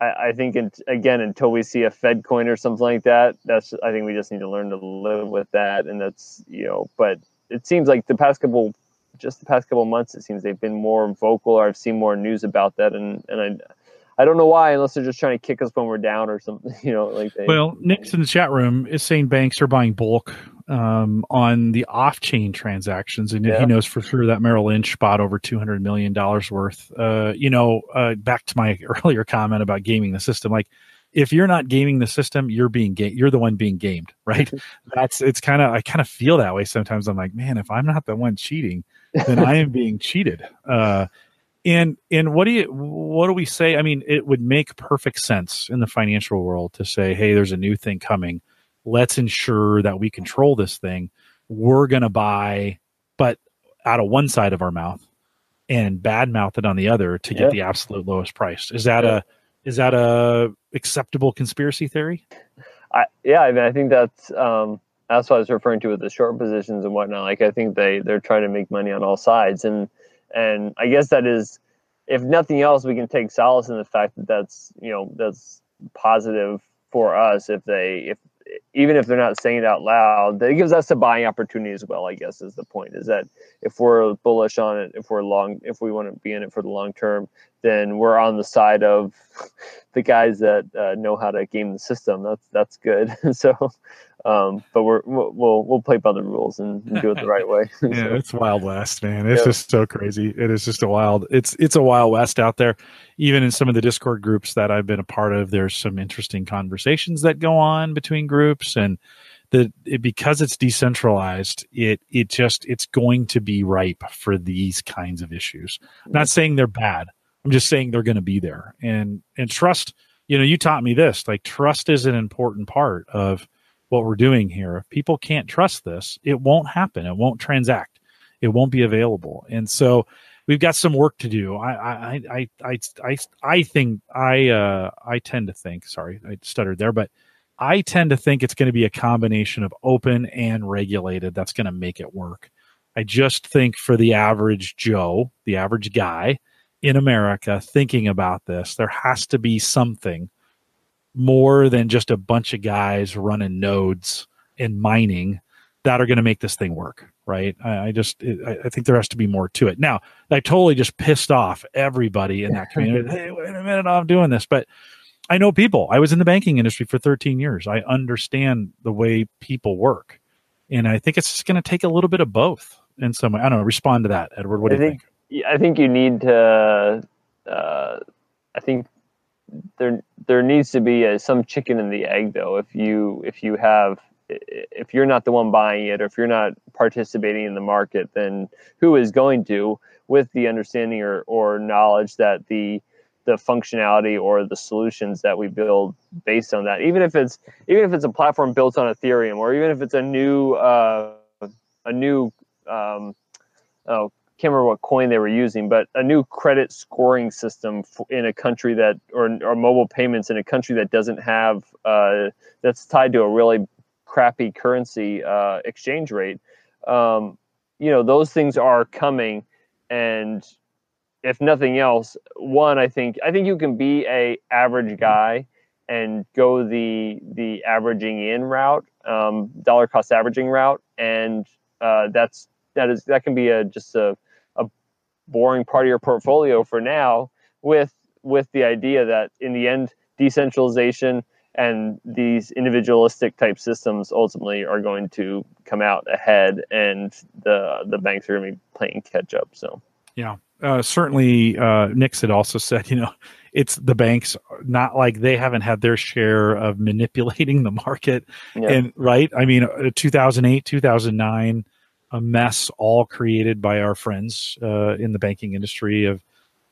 I, I think it, again, until we see a FedCoin or something like that, that's. I think we just need to learn to live with that, and that's, you know. But it seems like the past couple, just the past couple months, it seems they've been more vocal, or I've seen more news about that, and and I, I don't know why, unless they're just trying to kick us when we're down or something, you know, like. They, well, Nick's in the chat room is saying banks are buying bulk um, on the off-chain transactions, and yeah. he knows for sure that Merrill Lynch bought over two hundred million dollars worth. Uh, you know, uh, back to my earlier comment about gaming the system, like if you're not gaming the system, you're being ga- you're the one being gamed, right? That's it's kind of I kind of feel that way sometimes. I'm like, man, if I'm not the one cheating, then I am being cheated. Uh, and and what do you what do we say? I mean, it would make perfect sense in the financial world to say, hey, there's a new thing coming. Let's ensure that we control this thing. We're gonna buy, but out of one side of our mouth and bad mouth it on the other to get yeah. the absolute lowest price. Is that yeah. a is that a acceptable conspiracy theory? I, yeah, I mean, I think that's um, that's what I was referring to with the short positions and whatnot. Like, I think they they're trying to make money on all sides, and and I guess that is, if nothing else, we can take solace in the fact that that's you know that's positive for us. If they if even if they're not saying it out loud, that it gives us a buying opportunity as well, I guess, is the point, is that if we're bullish on it, if we're long, if we want to be in it for the long term, then we're on the side of the guys that uh, know how to game the system. That's, that's good. So, um, but we're, we'll, we'll play by the rules and do it the right way. Yeah. So, it's Wild West, man. It's yeah. just so crazy. It is just a wild, it's, it's a Wild West out there. Even in some of the Discord groups that I've been a part of, there's some interesting conversations that go on between groups, and the, it, because it's decentralized, it, it just, it's going to be ripe for these kinds of issues. I'm not saying they're bad. I'm just saying they're going to be there, and, and trust, you know, you taught me this, like trust is an important part of what we're doing here. If people can't trust this, it won't happen. It won't transact. It won't be available. And so we've got some work to do. I, I, I, I, I, I think I, uh, I tend to think, sorry, I stuttered there, but I tend to think it's going to be a combination of open and regulated that's going to make it work. I just think for the average Joe, the average guy in America thinking about this, there has to be something more than just a bunch of guys running nodes and mining that are going to make this thing work, right? I, I just, I, I think there has to be more to it. Now, I totally just pissed off everybody in that community. Hey, wait a minute, I'm doing this. But I know people. I was in the banking industry for thirteen years. I understand the way people work. And I think it's just going to take a little bit of both in some way. I don't know. Respond to that, Edward. What do I you think? think? I think you need to. Uh, I think there there needs to be a, some chicken in the egg, though. If you if you have if you're not the one buying it, or if you're not participating in the market, then who is going to? With the understanding or, or knowledge that the the functionality or the solutions that we build based on that, even if it's even if it's a platform built on Ethereum, or even if it's a new uh, a new um, oh. can't remember what coin they were using, but a new credit scoring system in a country that, or, or mobile payments in a country that doesn't have, uh, that's tied to a really crappy currency uh, exchange rate. Um, you know, those things are coming. And if nothing else, one, I think, I think you can be a average guy and go the, the averaging in route, um, dollar cost averaging route. And uh, that's, that is, that can be a, just a, boring part of your portfolio for now, with with the idea that in the end, decentralization and these individualistic type systems ultimately are going to come out ahead, and the the banks are going to be playing catch up. So yeah, uh, certainly uh, Nix had also said, you know, it's the banks, not like they haven't had their share of manipulating the market, yeah. and right. I mean, two thousand eight, two thousand nine. A mess all created by our friends uh, in the banking industry of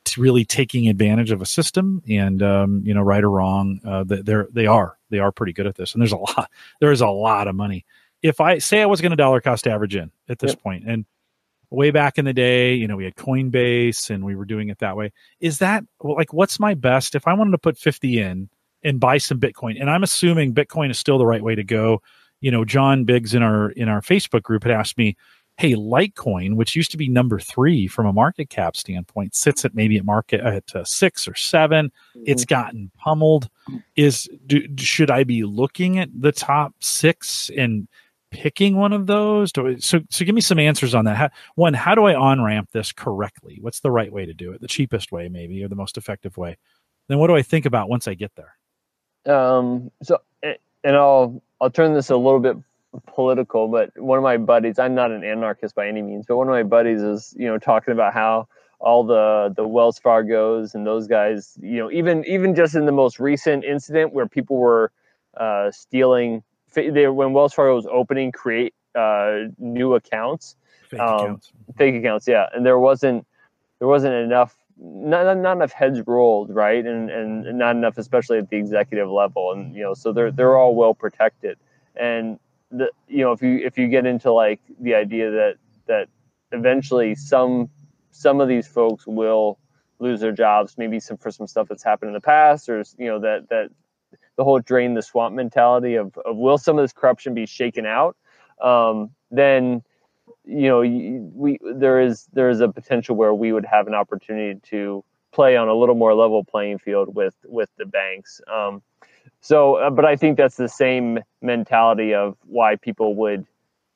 t- really taking advantage of a system, and um, you know, right or wrong, uh, they're they are they are pretty good at this. And there's a lot there is a lot of money. If I say I was going to dollar cost average in at this yep. point, and way back in the day, you know, we had Coinbase and we were doing it that way. Is that like what's my best? If I wanted to put fifty in and buy some Bitcoin, and I'm assuming Bitcoin is still the right way to go. You know, John Biggs in our in our Facebook group had asked me, hey, Litecoin, which used to be number three from a market cap standpoint, sits at maybe at market at uh, six or seven. Mm-hmm. It's gotten pummeled. Is do, should I be looking at the top six and picking one of those? Do, so, so give me some answers on that. How, one, how do I on-ramp this correctly? What's the right way to do it? The cheapest way, maybe, or the most effective way? Then what do I think about once I get there? Um. So, and I'll. I'll turn this a little bit political, but one of my buddies, I'm not an anarchist by any means, but one of my buddies is, you know, talking about how all the the Wells Fargos and those guys, you know, even even just in the most recent incident where people were uh, stealing, they, when Wells Fargo was opening, create uh, new accounts, fake um, accounts, fake accounts, yeah, and there wasn't there wasn't enough. Not, not enough heads rolled, right, and and not enough, especially at the executive level, and you know, so they're they're all well protected, and the you know if you if you get into like the idea that that eventually some some of these folks will lose their jobs, maybe some for some stuff that's happened in the past, or you know that that the whole drain the swamp mentality of of will some of this corruption be shaken out, um, then. You know, we there is there is a potential where we would have an opportunity to play on a little more level playing field with with the banks. Um, so, uh, but I think that's the same mentality of why people would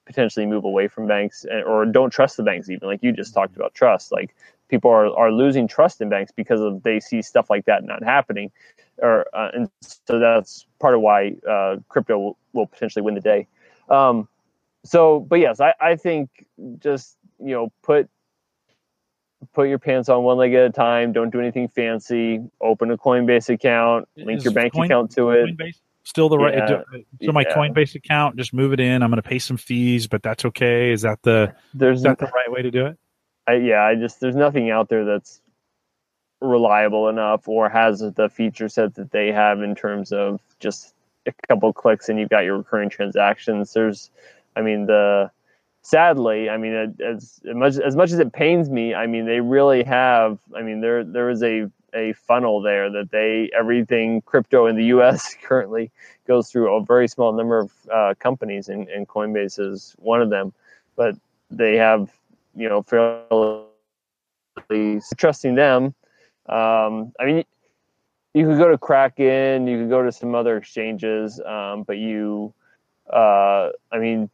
potentially move away from banks and, or don't trust the banks. Even like you just talked about trust, like people are are losing trust in banks because of they see stuff like that not happening, or uh, and so that's part of why uh, crypto will, will potentially win the day. Um, So, but yes, I, I think just, you know, put put your pants on one leg at a time. Don't do anything fancy. Open a Coinbase account. Link Is your bank Coin, account to it. Coinbase still the right. Yeah, uh, so my yeah. Coinbase account, just move it in. I'm going to pay some fees, but that's okay. Is that the there's is that no, the right way to do it? I, yeah, I just there's nothing out there that's reliable enough or has the feature set that they have in terms of just a couple clicks and you've got your recurring transactions. There's I mean, the sadly, I mean, as, as much as much as it pains me, I mean, they really have. I mean, there there is a a funnel there that they everything crypto in the U S currently goes through a very small number of uh, companies, and, and Coinbase is one of them. But they have, you know, fairly trusting them. Um, I mean, you could go to Kraken, you could go to some other exchanges, um, but you, uh, I mean.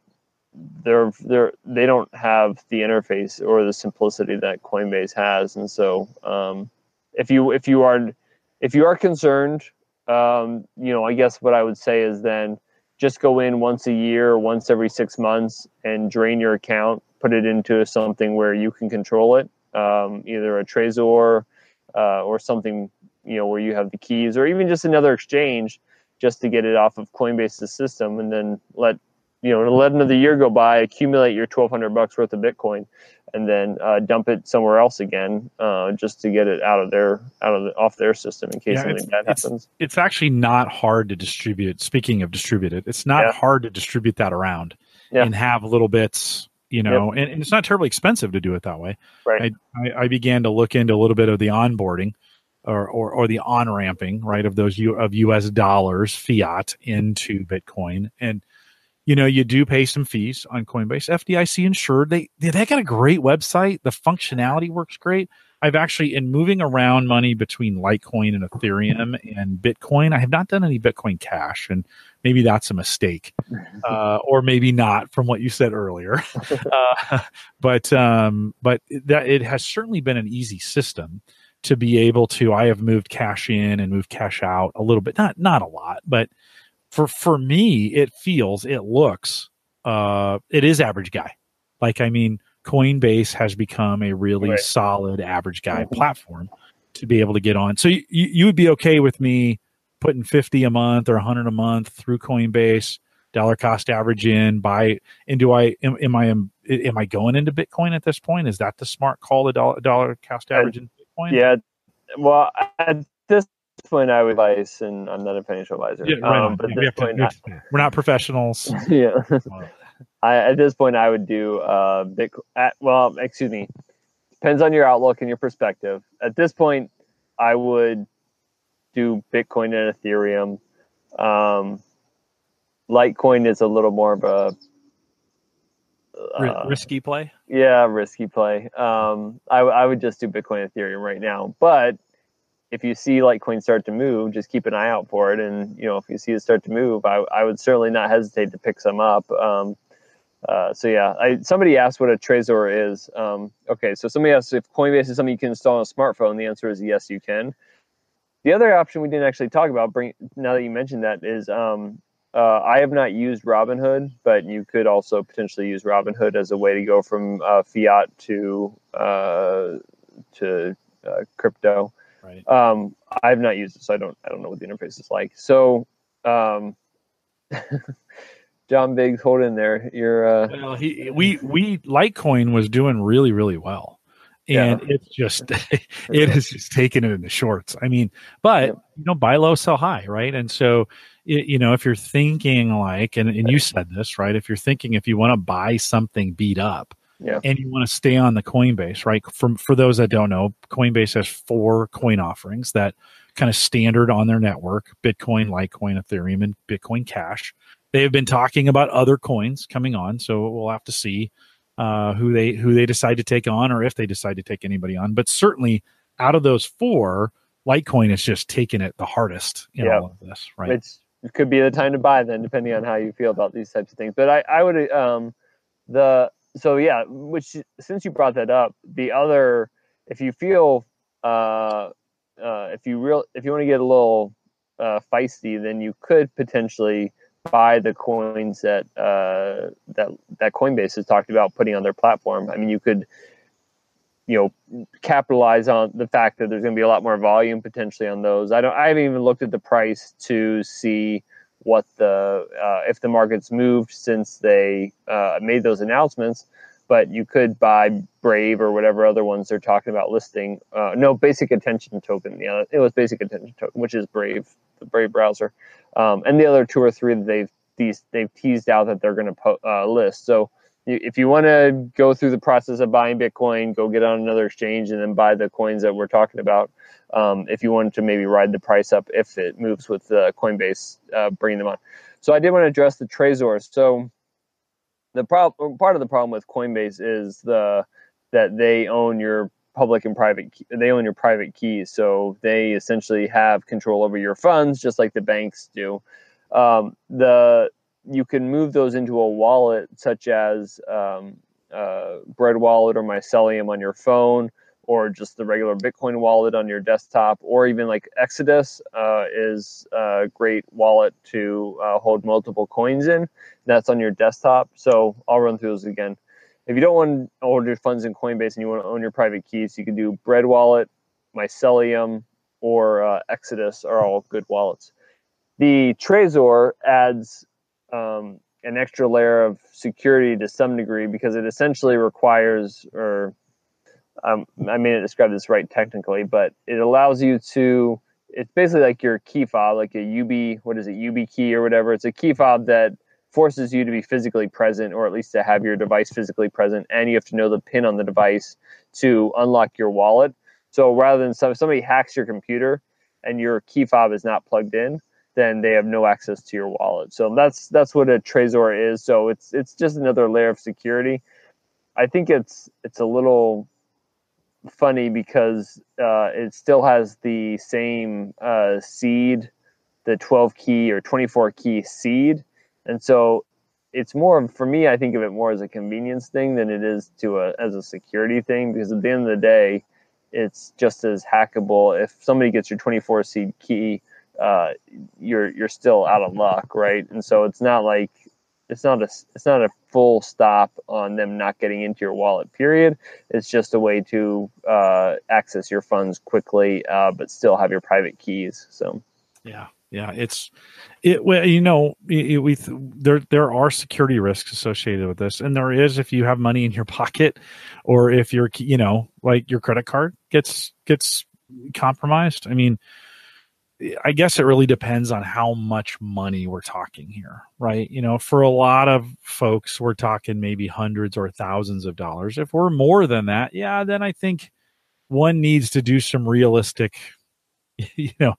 They're they're they don't have the interface or the simplicity that Coinbase has, and so um, if you if you are if you are concerned, um, you know, I guess what I would say is then just go in once a year, once every six months, and drain your account, put it into something where you can control it, um, either a Trezor uh, or something you know where you have the keys, or even just another exchange, just to get it off of Coinbase's system, and then let. You know, let another year go by, accumulate your twelve hundred bucks worth of Bitcoin, and then uh, dump it somewhere else again, uh, just to get it out of their out of the, off their system in case yeah, something bad it's, happens. It's actually not hard to distribute. Speaking of distributed, it's not yeah. hard to distribute that around yeah. and have little bits. You know, yeah. and, and it's not terribly expensive to do it that way. Right. I, I, I began to look into a little bit of the onboarding, or or, or the on ramping, right, of those U, of U S dollars fiat into Bitcoin and. You know, you do pay some fees on Coinbase. F D I C insured. They, they they got a great website. The functionality works great. I've actually, in moving around money between Litecoin and Ethereum and Bitcoin, I have not done any Bitcoin Cash, and maybe that's a mistake, uh, or maybe not from what you said earlier. uh, but um, but that it has certainly been an easy system to be able to. I have moved cash in and moved cash out a little bit, not not a lot, but. For for me, it feels, it looks, uh, it is average guy. Like, I mean, Coinbase has become a really right. solid average guy mm-hmm. platform to be able to get on. So you, you would be okay with me putting fifty a month or one hundred a month through Coinbase, dollar cost average in, buy, and do I, am, am I am, am I going into Bitcoin at this point? Is that the smart call, the dollar, dollar cost average I, in Bitcoin? Yeah. Well, at this point I would advise, and I'm not a financial advisor, yeah, right um, but yeah, this we point, to, I, we're not professionals. Yeah. I, at this point I would do uh Bitcoin at, well excuse me depends on your outlook and your perspective. At this point I would do Bitcoin and Ethereum. um Litecoin is a little more of a uh, risky play. Yeah, risky play. um I, I would just do Bitcoin and Ethereum right now, but if you see Litecoin start to move, just keep an eye out for it. And, you know, if you see it start to move, I, I would certainly not hesitate to pick some up. Um, uh, so, yeah, I, somebody asked what a Trezor is. Um, okay, so somebody asked if Coinbase is something you can install on a smartphone. The answer is yes, you can. The other option we didn't actually talk about, bring, now that you mentioned that, is um, uh, I have not used Robinhood, but you could also potentially use Robinhood as a way to go from uh, fiat to uh, to uh, crypto. Right. Um, I've not used it, so I don't I don't know what the interface is like. So, um, John Biggs, hold in there. You're uh, well, he, we we Litecoin was doing really really well, and yeah. it's just it has just taken it in the shorts. I mean, but yeah. you know, buy low, sell high, right? And so, it, you know, if you're thinking like, and, and you said this, right? If you're thinking if you want to buy something beat up. Yeah. And you want to stay on the Coinbase, right? From, for those that don't know, Coinbase has four coin offerings that kind of standard on their network: Bitcoin, Litecoin, Ethereum, and Bitcoin Cash. They have been talking about other coins coming on, so we'll have to see uh, who they who they decide to take on, or if they decide to take anybody on. But certainly, out of those four, Litecoin is just taking it the hardest in yeah. all of this, right? It's, it could be the time to buy then, depending on how you feel about these types of things. But I, I would um, the So yeah, which since you brought that up, the other, if you feel, uh, uh, if you real, if you want to get a little uh, feisty, then you could potentially buy the coins that uh, that that Coinbase has talked about putting on their platform. I mean, you could, you know, capitalize on the fact that there's going to be a lot more volume potentially on those. I don't, I haven't even looked at the price to see what the uh, if the market's moved since they uh, made those announcements, but you could buy Brave or whatever other ones they're talking about listing. Uh, no, Basic Attention Token. Yeah, it was Basic Attention Token, which is Brave, the Brave browser, um, and the other two or three that they've these they've teased out that they're going to po- uh, list. So you, if you want to go through the process of buying Bitcoin, go get on another exchange and then buy the coins that we're talking about. Um, if you wanted to maybe ride the price up, if it moves with uh, Coinbase uh, bringing them on. So I did want to address the Trezors. So the problem, part of the problem with Coinbase is the that they own your public and private. Key- they own your private keys, so they essentially have control over your funds, just like the banks do. Um, the you can move those into a wallet, such as um, uh, Bread Wallet or Mycelium on your phone, or just the regular Bitcoin wallet on your desktop, or even like Exodus uh, is a great wallet to uh, hold multiple coins in. That's on your desktop. So I'll run through those again. If you don't want to hold your funds in Coinbase and you want to own your private keys, you can do Bread Wallet, Mycelium, or uh, Exodus are all good wallets. The Trezor adds um, an extra layer of security to some degree because it essentially requires, or Um, I may not describe this right technically, but it allows you to, it's basically like your key fob, like a U B, what is it, U B key or whatever. It's a key fob that forces you to be physically present, or at least to have your device physically present, and you have to know the pin on the device to unlock your wallet. So rather than some, if somebody hacks your computer and your key fob is not plugged in, then they have no access to your wallet. So that's that's what a Trezor is. So it's it's just another layer of security. I think it's it's a little funny because uh, it still has the same uh, seed, the twelve key or twenty-four key seed. And so it's more, for me, I think of it more as a convenience thing than it is to a, as a security thing, because at the end of the day, it's just as hackable. If somebody gets your twenty-four seed key, uh, you're you're still out of luck, right? And so it's not like It's not a it's not a full stop on them not getting into your wallet, period. It's just a way to uh, access your funds quickly, uh, but still have your private keys. So, yeah, yeah, it's it. Well, you know, it, it, we there there are security risks associated with this, and there is if you have money in your pocket, or if your you know like your credit card gets gets compromised. I mean, I guess it really depends on how much money we're talking here, right? You know, for a lot of folks, we're talking maybe hundreds or thousands of dollars. If we're more than that, yeah, then I think one needs to do some realistic, you know,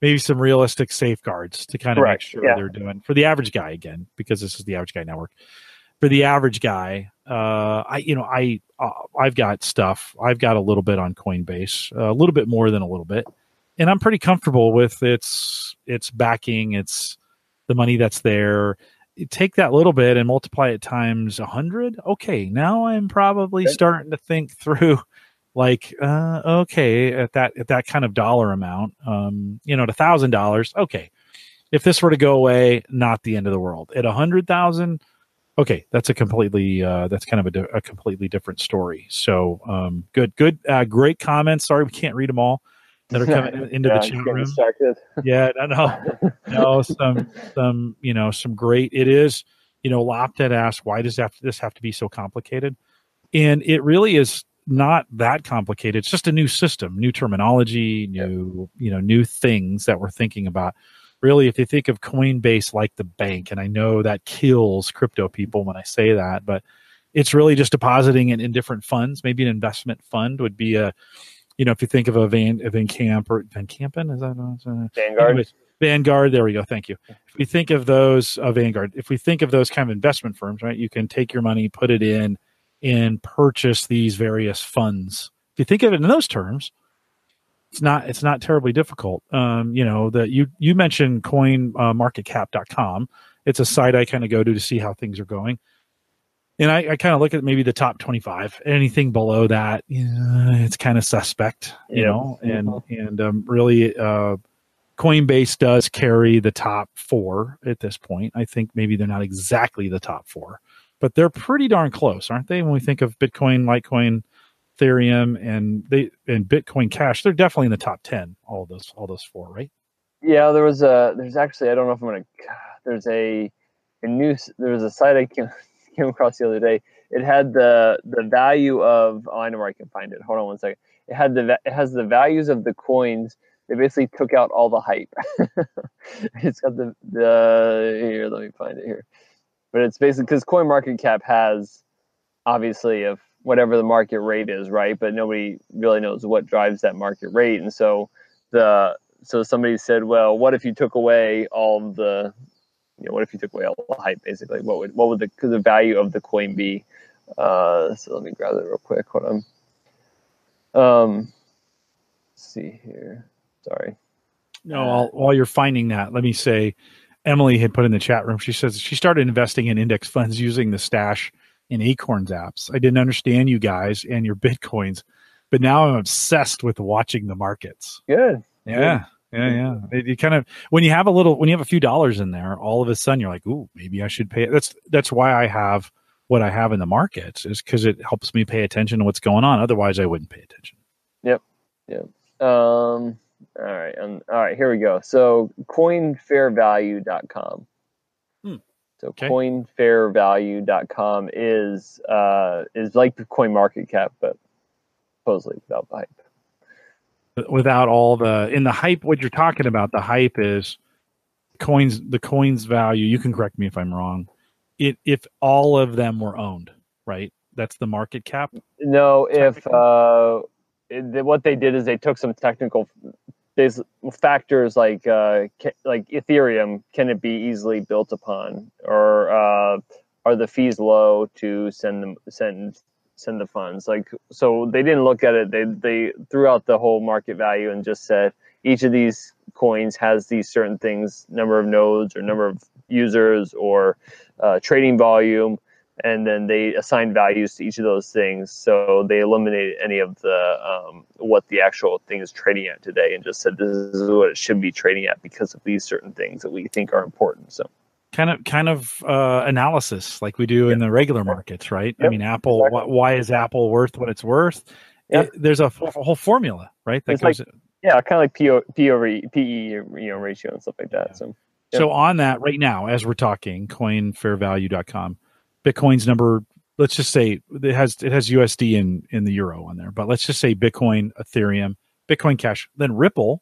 maybe some realistic safeguards to kind of Correct. make sure yeah. they're doing. For the average guy, again, because this is the Average Guy Network, for the average guy, uh, I, you know, I, uh, I've got stuff. I've got a little bit on Coinbase, a little bit more than a little bit. And I'm pretty comfortable with its its backing, its the money that's there. You take that little bit and multiply it times a hundred. Okay, now I'm probably okay. starting to think through, like, uh, okay, at that at that kind of dollar amount, um, you know, at a thousand dollars. Okay, if this were to go away, not the end of the world. At a hundred thousand, Okay, that's a completely uh, that's kind of a, di a completely different story. So um, good, good, uh, great comments. Sorry, we can't read them all that are coming into yeah, the chat room. Distracted. Yeah, no, no, no, some, some, you know, some great. It is, you know, Lopted asked, why does this have to be so complicated? And it really is not that complicated. It's just a new system, new terminology, new, yep. you know, new things that we're thinking about. Really, if you think of Coinbase like the bank, and I know that kills crypto people when I say that, but it's really just depositing in, in different funds. Maybe an investment fund would be a, you know, if you think of a Van, a Van Camp or Van Campen, is that uh, Vanguard? Anyways, Vanguard, there we go. Thank you. If we think of those, uh, Vanguard, if we think of those kind of investment firms, right, you can take your money, put it in, and purchase these various funds. If you think of it in those terms, It's not. It's not terribly difficult. Um, you know that you you mentioned Coin Market Cap dot com. Uh, it's a site I kind of go to to see how things are going, and I, I kind of look at maybe the top twenty-five. Anything below that, you know, it's kind of suspect. You yeah. know, and yeah. and um, really, uh, Coinbase does carry the top four at this point. I think maybe they're not exactly the top four, but they're pretty darn close, aren't they? When we think of Bitcoin, Litecoin, Ethereum, and they and Bitcoin Cash, they're definitely in the top ten. All of those, all those four, right? Yeah, there was a there's actually I don't know if I'm gonna there's a a new there was a site I came, came across the other day. It had the the value of oh, I know where I can find it. Hold on one second. It had the it has the values of the coins. They basically took out all the hype. It's got the the here. Let me find it here. But it's basically because CoinMarketCap has obviously a whatever the market rate is, right? But nobody really knows what drives that market rate. And so the so somebody said, well, what if you took away all the, you know, what if you took away all the hype, basically? What would what would the, could the value of the coin be? Uh, so let me grab that real quick. Hold on. Um, let's see here. Sorry. No, I'll, while you're finding that, let me say, Emily had put in the chat room, she says she started investing in index funds using the Stash in Acorns apps. I didn't understand you guys and your Bitcoins, but now I'm obsessed with watching the markets. Good. Yeah. Good. Yeah. Yeah. It, you kind of, when you have a little, when you have a few dollars in there, all of a sudden you're like, ooh, maybe I should pay it. That's, that's why I have what I have in the markets, is because it helps me pay attention to what's going on. Otherwise I wouldn't pay attention. Yep. Yep. Um, all right. Um, all right, here we go. So coin fair value dot com. So okay. coin fair value dot com is uh, is like the CoinMarketCap, but supposedly without the hype. Without all the in the hype, what you're talking about, the hype is coins. The coins value. You can correct me if I'm wrong. It if all of them were owned, right? That's the market cap. No, if uh, it, what they did is they took some technical There's factors like uh, like Ethereum. Can it be easily built upon, or uh, are the fees low to send them send send the funds? Like, so they didn't look at it. They they threw out the whole market value and just said each of these coins has these certain things: number of nodes, or number of users, or uh, trading volume, and then they assign values to each of those things. So they eliminated any of the um, what the actual thing is trading at today, and just said this is what it should be trading at because of these certain things that we think are important. So kind of kind of uh, analysis like we do yep. in the regular markets, right? Yep. I mean, Apple. Exactly. Wh why is Apple worth what it's worth? Yep. It, there's a, f a whole formula, right? That it's goes. Like, yeah, kind of like P O, P over E, P E, you know, ratio and stuff like that. Yeah. So yep. so on that right now, as we're talking, coin fair value dot com. Bitcoin's number, let's just say it has it has U S D in in the euro on there, but let's just say Bitcoin, Ethereum, Bitcoin Cash, then Ripple,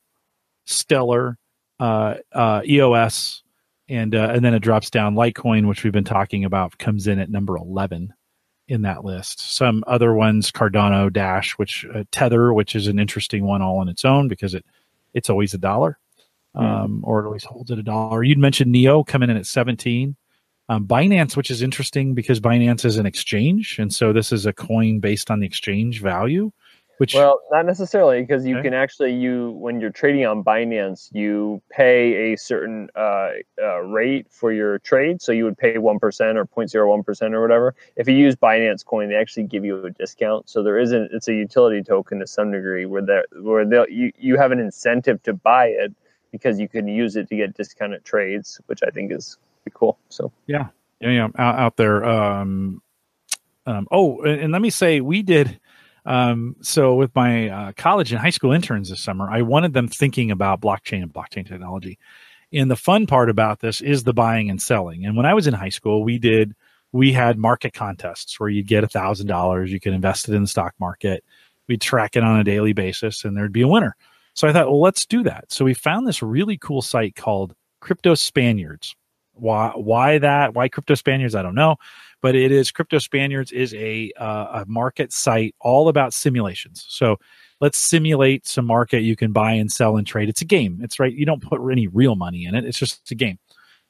Stellar, uh, uh, E O S, and uh, and then it drops down. Litecoin, which we've been talking about, comes in at number eleven in that list. Some other ones, Cardano, Dash, which uh, Tether, which is an interesting one all on its own because it it's always a dollar, um, mm. or it always holds at a dollar. You'd mentioned Neo coming in at seventeen. Um, Binance, which is interesting because Binance is an exchange, and so this is a coin based on the exchange value. Which well, not necessarily, because you okay. can actually you when you're trading on Binance, you pay a certain uh, uh, rate for your trade. So you would pay one percent or zero point zero one percent or whatever. If you use Binance Coin, they actually give you a discount. So there isn't it's a utility token to some degree where that where they'll you you have an incentive to buy it because you can use it to get discounted trades, which I think is pretty cool. So yeah, you know, out, out there. Um, um, oh, and, and let me say, we did. Um, so with my uh, college and high school interns this summer, I wanted them thinking about blockchain and blockchain technology. And the fun part about this is the buying and selling. And when I was in high school, we did, we had market contests where you'd get a thousand dollars. You could invest it in the stock market. We'd track it on a daily basis and there'd be a winner. So I thought, well, let's do that. So we found this really cool site called Crypto Spaniards. Why, why that? Why Crypto Spaniards? I don't know, but it is Crypto Spaniards is a, uh, a market site all about simulations. So let's simulate some market you can buy and sell and trade. It's a game. It's right. You don't put any real money in it. It's just a game.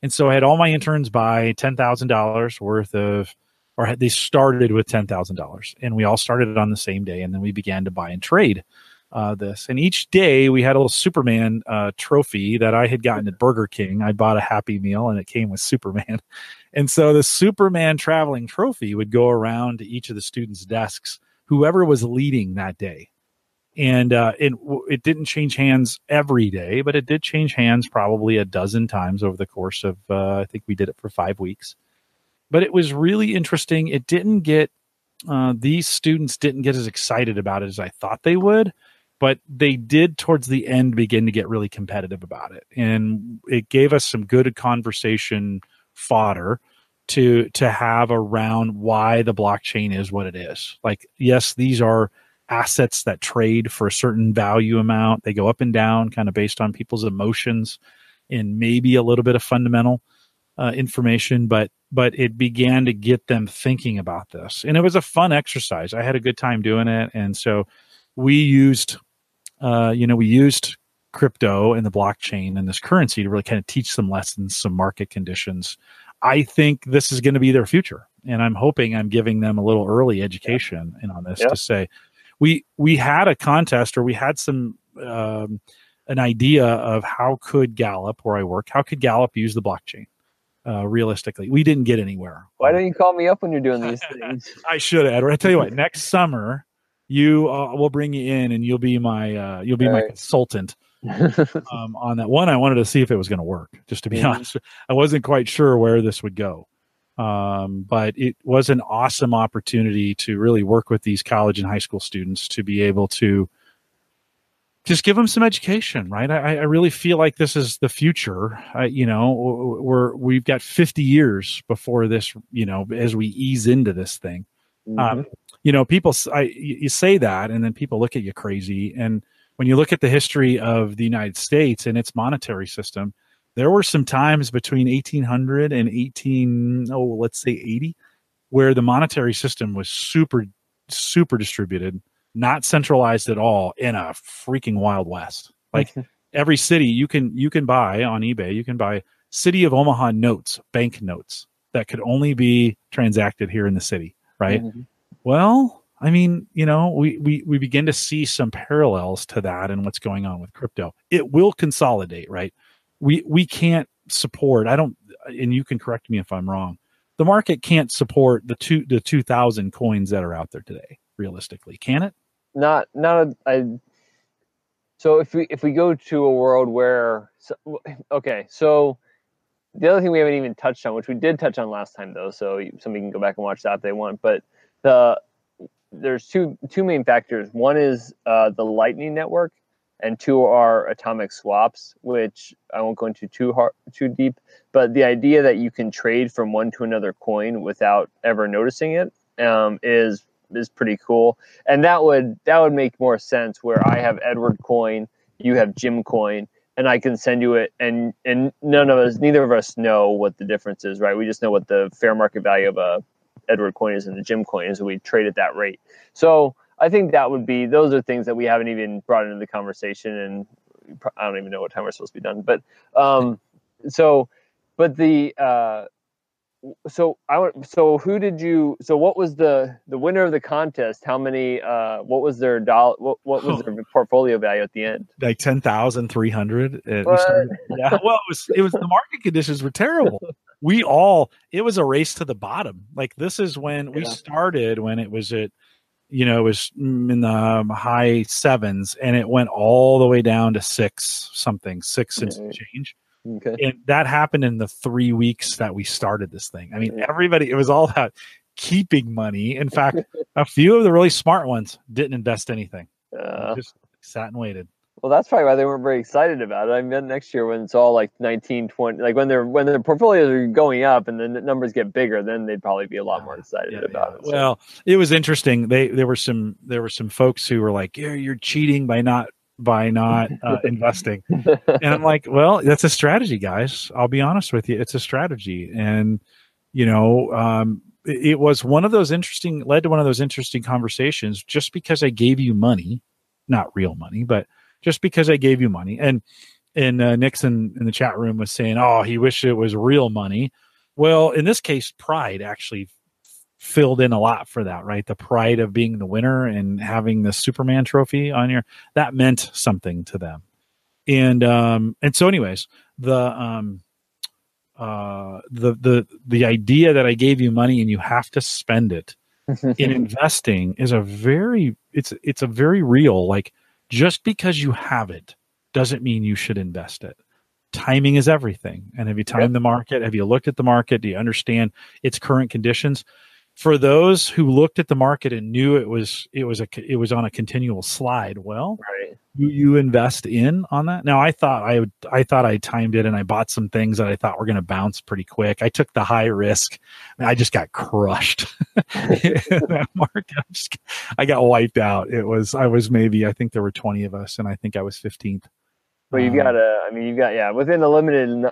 And so I had all my interns buy ten thousand dollars worth of, or they started with ten thousand dollars and we all started on the same day. And then we began to buy and trade uh, this. And each day we had a little Superman uh, trophy that I had gotten at Burger King. I bought a Happy Meal and it came with Superman. And so the Superman traveling trophy would go around to each of the students' desks, whoever was leading that day. And uh, it, it didn't change hands every day, but it did change hands probably a dozen times over the course of, uh, I think we did it for five weeks. But it was really interesting. It didn't get, uh, these students didn't get as excited about it as I thought they would, but they did towards the end begin to get really competitive about it. And it gave us some good conversation fodder to, to have around why the blockchain is what it is. Like, yes, these are assets that trade for a certain value amount. They go up and down kind of based on people's emotions and maybe a little bit of fundamental uh, information, but, but it began to get them thinking about this. And it was a fun exercise. I had a good time doing it. And so we used, uh, you know, we used crypto and the blockchain and this currency to really kind of teach some lessons, some market conditions. I think this is going to be their future. And I'm hoping I'm giving them a little early education in on this yeah. to say, We we had a contest, or we had some um, an idea of how could Gallup, where I work, how could Gallup use the blockchain uh, realistically? We didn't get anywhere. Why don't you call me up when you're doing these things? I should, Edward. I tell you what, next summer you uh, we'll bring you in, and you'll be my uh, you'll be All my right. consultant um, on that one. I wanted to see if it was going to work. Just to be mm-hmm. honest, I wasn't quite sure where this would go. Um, but it was an awesome opportunity to really work with these college and high school students to be able to just give them some education, right? I, I really feel like this is the future. I, you know, we're, we've got fifty years before this, you know, as we ease into this thing, mm-hmm. um, you know, people, I, you say that, and then people look at you crazy. And when you look at the history of the United States and its monetary system, there were some times between eighteen hundred and eighteen, oh, let's say eighty, where the monetary system was super, super distributed, not centralized at all, in a freaking Wild West. Like every city, you can you can buy on eBay, you can buy City of Omaha notes, bank notes that could only be transacted here in the city, right? Mm-hmm. Well, I mean, you know, we, we we begin to see some parallels to that and what's going on with crypto. It will consolidate, right? We we can't support, I don't, and you can correct me if I'm wrong, the market can't support the two the two thousand coins that are out there today, realistically, can it? Not not a, I, so if we if we go to a world where so, okay, so the other thing we haven't even touched on, which we did touch on last time though, so somebody can go back and watch that if they want, but the there's two two main factors. One is uh, the Lightning Network. And two are atomic swaps, which I won't go into too hard, too deep. But the idea that you can trade from one to another coin without ever noticing it um, is is pretty cool. And that would that would make more sense where I have Edward Coin, you have Jim Coin, and I can send you it, and and none of us, neither of us, know what the difference is, right? We just know what the fair market value of a Edward Coin is and the Jim Coin is, and we trade at that rate. So I think that would be, those are things that we haven't even brought into the conversation, and I don't even know what time we're supposed to be done. But um, so, but the uh, so I so who did you so what was the the winner of the contest? How many? Uh, what was their dollar? What, what was their portfolio value at the end? Like ten thousand three hundred. Yeah. Well, it was it was the market conditions were terrible. We all it was a race to the bottom. Like this is when yeah. we started when it was at. You know, it was in the high sevens and it went all the way down to six something, six and some change. Okay. And that happened in the three weeks that we started this thing. I mean, everybody, it was all about keeping money. In fact, a few of the really smart ones didn't invest anything. Uh, just sat and waited. Well, that's probably why they weren't very excited about it. I mean, next year when it's all like nineteen, twenty, like when they're when their portfolios are going up and the numbers get bigger, then they'd probably be a lot more excited yeah, about yeah. it. So. Well, it was interesting. They there were some there were some folks who were like, yeah, "You're cheating by not by not uh, investing," and I'm like, "Well, that's a strategy, guys. I'll be honest with you, it's a strategy." And you know, um, it, it was one of those interesting led to one of those interesting conversations. Just because I gave you money, not real money, but just because I gave you money. And and uh, Nixon in the chat room was saying, oh, he wished it was real money. Well, in this case, pride actually filled in a lot for that, right? The pride of being the winner and having the Superman trophy on your, that meant something to them. And um, and so anyways, the, um, uh, the, the, the idea that I gave you money and you have to spend it in investing is a very, it's, it's a very real, like, just because you have it doesn't mean you should invest it. Timing is everything. And have you timed yep. the market? Have you looked at the market? Do you understand its current conditions? For those who looked at the market and knew it was it was a it was on a continual slide, well, right. do you invest in on that? Now, I thought I would, I thought I timed it and I bought some things that I thought were going to bounce pretty quick. I took the high risk. And I just got crushed. that market, I, just, I got wiped out. It was I was maybe I think there were twenty of us, and I think I was fifteenth. Well, you've um, got a. I mean, you've got yeah within a limited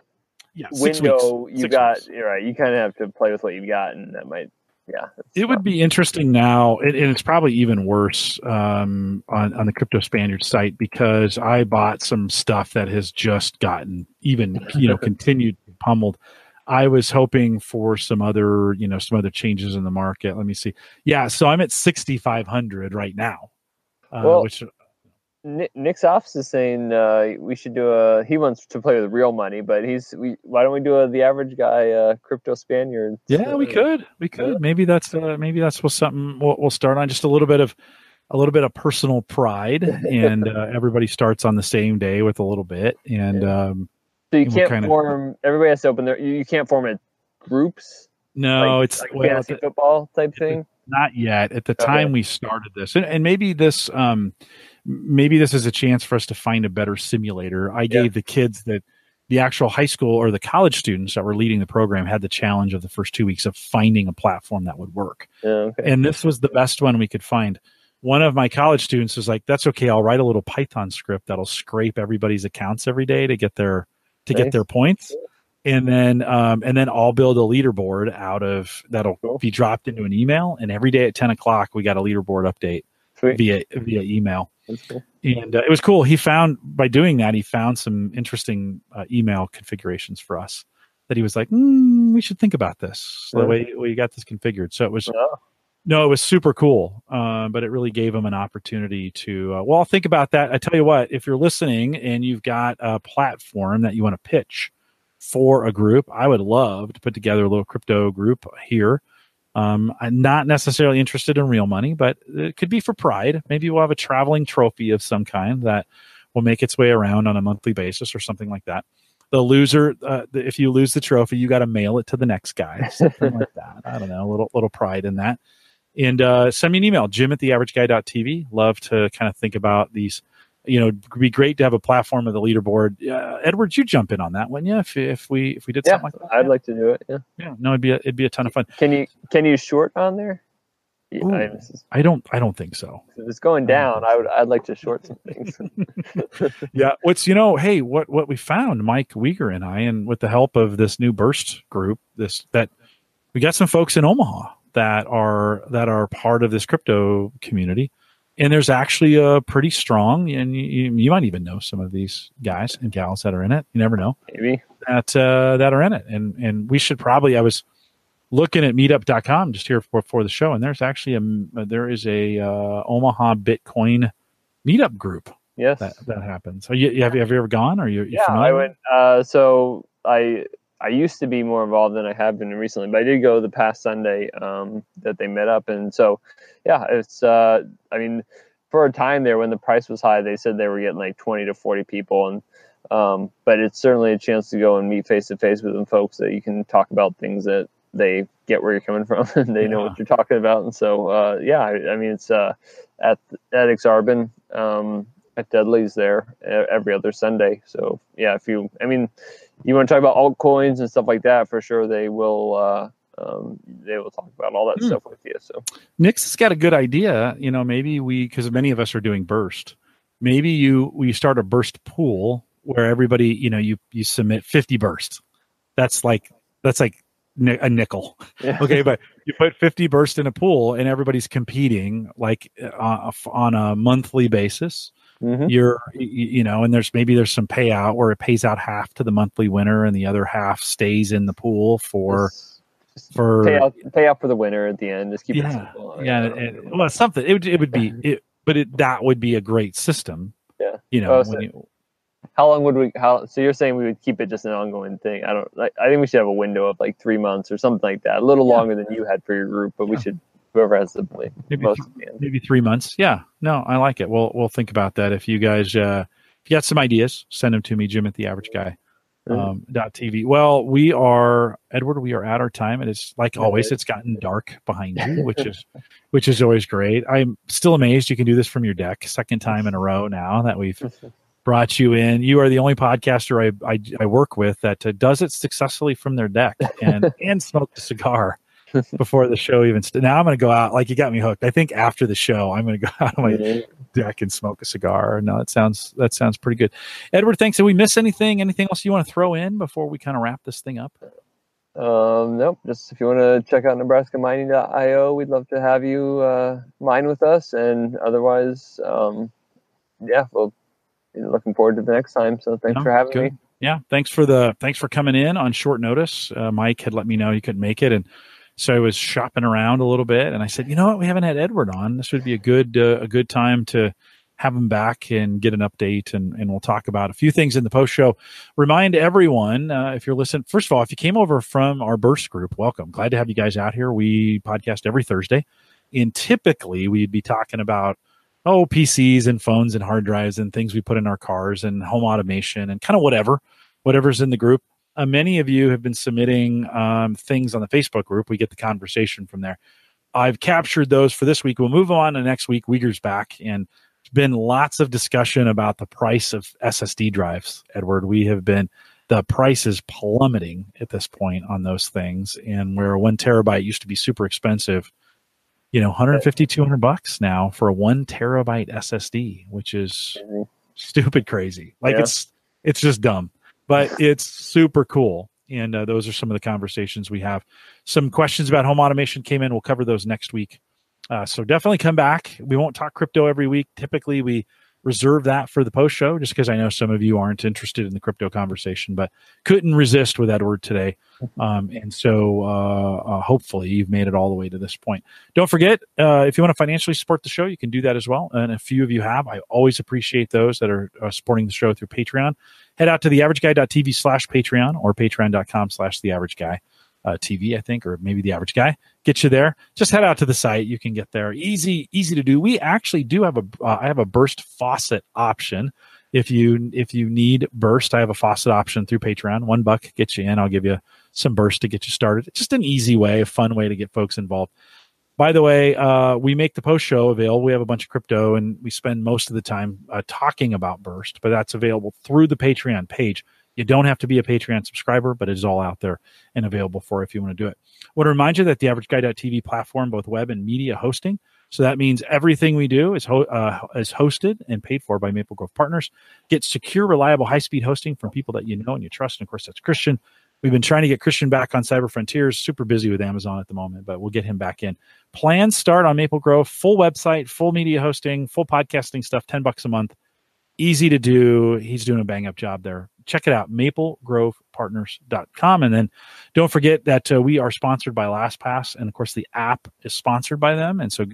yeah, window. Weeks, you've got weeks. You're right. You kind of have to play with what you've got, and that might. Yeah, it would be interesting now, and it's probably even worse um, on, on the Crypto Spaniard site because I bought some stuff that has just gotten even, you know, continued pummeled. I was hoping for some other, you know, some other changes in the market. Let me see. Yeah, so I'm at sixty-five hundred right now. Uh, well, which, Nick's office is saying uh, we should do a. He wants to play with real money, but he's. We, why don't we do a The Average Guy uh, Crypto Spaniard? Yeah, we could. We could. Yeah. Maybe that's uh, maybe that's what something we'll, we'll start on. Just a little bit of a little bit of personal pride, and uh, everybody starts on the same day with a little bit, and yeah. um, so you can't we'll form. Of, everybody has to open their. You can't form it groups. No, like, it's like well, fantasy the, football type thing. Not yet. At the time okay. we started this, and, and maybe this. Um, Maybe this is a chance for us to find a better simulator. I gave yeah. the kids that the actual high school or the college students that were leading the program had the challenge of the first two weeks of finding a platform that would work. Yeah, okay. And this was the best one we could find. One of my college students was like, that's okay. I'll write a little Python script that'll scrape everybody's accounts every day to get their, to nice. get their points. And then, um, and then I'll build a leaderboard out of that'll cool. be dropped into an email. And every day at ten o'clock, we got a leaderboard update Sweet. via, via email. Cool. And uh, it was cool. He found by doing that, he found some interesting uh, email configurations for us that he was like, mm, "We should think about this." So yeah. the way we got this configured, so it was yeah. no, it was super cool. Uh, but it really gave him an opportunity to uh, well, think about that. I tell you what, if you're listening and you've got a platform that you want to pitch for a group, I would love to put together a little crypto group here. Um, I'm not necessarily interested in real money, but it could be for pride. Maybe we'll have a traveling trophy of some kind that will make its way around on a monthly basis or something like that. The loser, uh, if you lose the trophy, you got to mail it to the next guy. Something like that. I don't know, a little, little pride in that. And uh, send me an email, jim at the average guy dot t v. Love to kind of think about these. You know, it'd be great to have a platform of the leaderboard. Uh, Edward, you jump in on that, wouldn't you? If if we if we did yeah, something like that, I'd yeah. like to do it. Yeah, yeah. No, it'd be a, it'd be a ton of fun. Can you can you short on there? Yeah, Ooh, I, mean, is, I don't I don't think so. If it's going down, I, I would I'd like to short some things. yeah, what's you know, hey, what what we found, Mike Wieger and I, and with the help of this new Burst group, this that we got some folks in Omaha that are that are part of this crypto community. And there's actually a pretty strong, and you, you might even know some of these guys and gals that are in it. You never know. Maybe. That uh, that are in it. And and we should probably, I was looking at meetup dot com just here for, for the show, and there's actually a, there is a uh, Omaha Bitcoin meetup group. Yes. That, that happens. So you, have, you, have you ever gone? Or you, you yeah, familiar? I went. Uh, so I I used to be more involved than I have been recently, but I did go the past Sunday um, that they met up. And so, yeah, it's, uh, I mean, for a time there when the price was high, they said they were getting like twenty to forty people. And Um, but it's certainly a chance to go and meet face to face with them folks that you can talk about things that they get where you're coming from and they yeah. know what you're talking about. And so, uh, yeah, I, I mean, it's uh, at, at Exarban, um, at Dudley's there every other Sunday. So yeah, if you, I mean, you want to talk about altcoins and stuff like that, for sure, they will, uh, Um, they will talk about all that mm. stuff with you. So Nick's has got a good idea. You know, maybe we, because many of us are doing Burst. Maybe you we start a Burst pool where everybody, you know, you you submit fifty Burst. That's like that's like a nickel. Yeah. Okay, but you put fifty Burst in a pool and everybody's competing like uh, on a monthly basis. Mm-hmm. You're you know, and there's maybe there's some payout where it pays out half to the monthly winner and the other half stays in the pool for. Yes. For pay out, pay out for the winner at the end. Just keep yeah, it simple. Yeah, and, well, something. It would, it would be, it, but it, that would be a great system. Yeah, you know. Oh, so when you, how long would we? How so? You're saying we would keep it just an ongoing thing? I don't. Like, I think we should have a window of like three months or something like that. A little yeah. longer than you had for your group, but yeah. we should. Whoever has the maybe most th- maybe three months. Yeah. No, I like it. We'll we'll think about that. If you guys, uh, if you got some ideas, send them to me, Jim at the Average Guy. Um, dot T V. Well, we are Edward. We are at our time, and it's like always. It's gotten dark behind you, which is which is always great. I'm still amazed you can do this from your deck. Second time in a row now that we've brought you in. You are the only podcaster I I, I work with that uh, does it successfully from their deck and and smoked a cigar before the show even. St- now I'm going to go out like you got me hooked. I think after the show I'm going to go out on my deck and smoke a cigar. No, that sounds that sounds pretty good. Edward, thanks. Did we miss anything? Anything else you want to throw in before we kind of wrap this thing up? Um, nope. Just if you want to check out Nebraska Mining dot I O, we'd love to have you uh, mine with us. And otherwise, um, yeah, well, looking forward to the next time. So thanks no, for having good. me. Yeah, thanks for the thanks for coming in on short notice. Uh, Mike had let me know you couldn't make it, and so I was shopping around a little bit, and I said, you know what? We haven't had Edward on. This would be a good uh, a good time to have him back and get an update, and, and we'll talk about a few things in the post-show. Remind everyone, uh, if you're listening, first of all, if you came over from our Burst group, welcome. Glad to have you guys out here. We podcast every Thursday, and typically we'd be talking about, oh, P Cs and phones and hard drives and things we put in our cars and home automation and kind of whatever, whatever's in the group. Uh, many of you have been submitting um, things on the Facebook group. We get the conversation from there. I've captured those for this week. We'll move on to next week. Wieger's back, and there's been lots of discussion about the price of S S D drives, Edward. We have been, the price is plummeting at this point on those things, and where one terabyte used to be super expensive, you know, one fifty, two hundred bucks now for a one terabyte S S D, which is mm-hmm. stupid crazy. Like yeah. it's it's just dumb. But it's super cool, and uh, those are some of the conversations we have. Some questions about home automation came in. We'll cover those next week. Uh, so definitely come back. We won't talk crypto every week. Typically, we reserve that for the post show just because I know some of you aren't interested in the crypto conversation, but couldn't resist with Edward today. Um, and so uh, uh, hopefully you've made it all the way to this point. Don't forget, uh, if you want to financially support the show, you can do that as well. And a few of you have. I always appreciate those that are uh, supporting the show through Patreon. Head out to theaverageguy.tv slash Patreon or patreon.com slash theaverageguy uh, TV, I think, or maybe The Average Guy. Get you there. Just head out to the site. You can get there. Easy, easy to do. We actually do have a, uh, I have a Burst faucet option. If you if you need Burst, I have a faucet option through Patreon. One buck gets you in. I'll give you some Burst to get you started. It's just an easy way, a fun way to get folks involved. By the way, uh, we make the post show available. We have a bunch of crypto, and we spend most of the time uh, talking about Burst, but that's available through the Patreon page. You don't have to be a Patreon subscriber, but it is all out there and available for if you want to do it. I want to remind you that the average guy dot T V platform, both web and media hosting. So that means everything we do is, ho- uh, is hosted and paid for by Maple Grove Partners. Get secure, reliable, high-speed hosting from people that you know and you trust. And, of course, that's Christian. We've been trying to get Christian back on Cyber Frontiers. Super busy with Amazon at the moment, but we'll get him back in. Plans start on Maple Grove. Full website, full media hosting, full podcasting stuff, ten bucks a month. Easy to do. He's doing a bang-up job there. Check it out, maple grove partners dot com. And then don't forget that uh, we are sponsored by LastPass. And, of course, the app is sponsored by them. And so if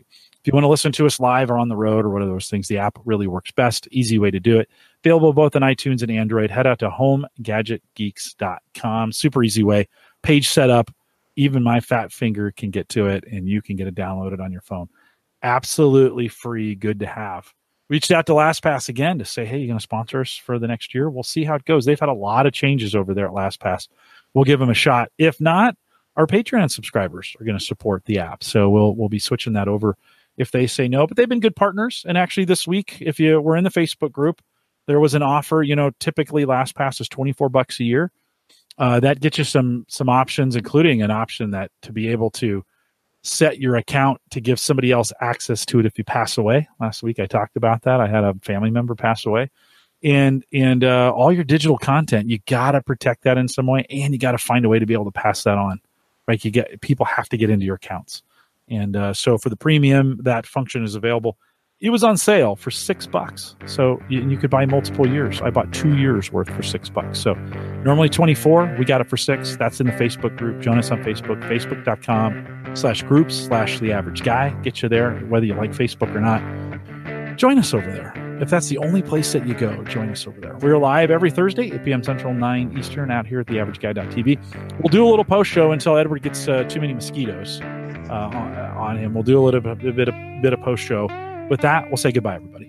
you want to listen to us live or on the road or one of those things, the app really works best. Easy way to do it. Available both on iTunes and Android. Head out to home gadget geeks dot com. Super easy way. Page setup. Even my fat finger can get to it, and you can get it downloaded on your phone. Absolutely free. Good to have. reached out to LastPass again to say, hey, you're going to sponsor us for the next year? We'll see how it goes. They've had a lot of changes over there at LastPass. We'll give them a shot. If not, our Patreon subscribers are going to support the app. So we'll we'll be switching that over if they say no. But they've been good partners. And actually this week, if you were in the Facebook group, there was an offer. You know, typically LastPass is twenty-four bucks a year. Uh, that gets you some some options, including an option that to be able to set your account to give somebody else access to it if you pass away. Last week I talked about that. I had a family member pass away. And and uh, all your digital content, you got to protect that in some way, and you got to find a way to be able to pass that on. Right? You get people have to get into your accounts, and uh, so for the premium, that function is available. It was on sale for six bucks, so you, you could buy multiple years. I bought two years worth for six bucks. So normally twenty-four, we got it for six. That's in the Facebook group. Join us on Facebook, facebook dot com slash groups slash the average guy. Get you there, whether you like Facebook or not. Join us over there. If that's the only place that you go, join us over there. We're live every Thursday, eight p.m. Central, nine Eastern, out here at the average guy dot t v. We'll do a little post show until Edward gets uh, too many mosquitoes uh, on, on him. We'll do a little bit, a bit, a bit of post show. With that, we'll say goodbye, everybody.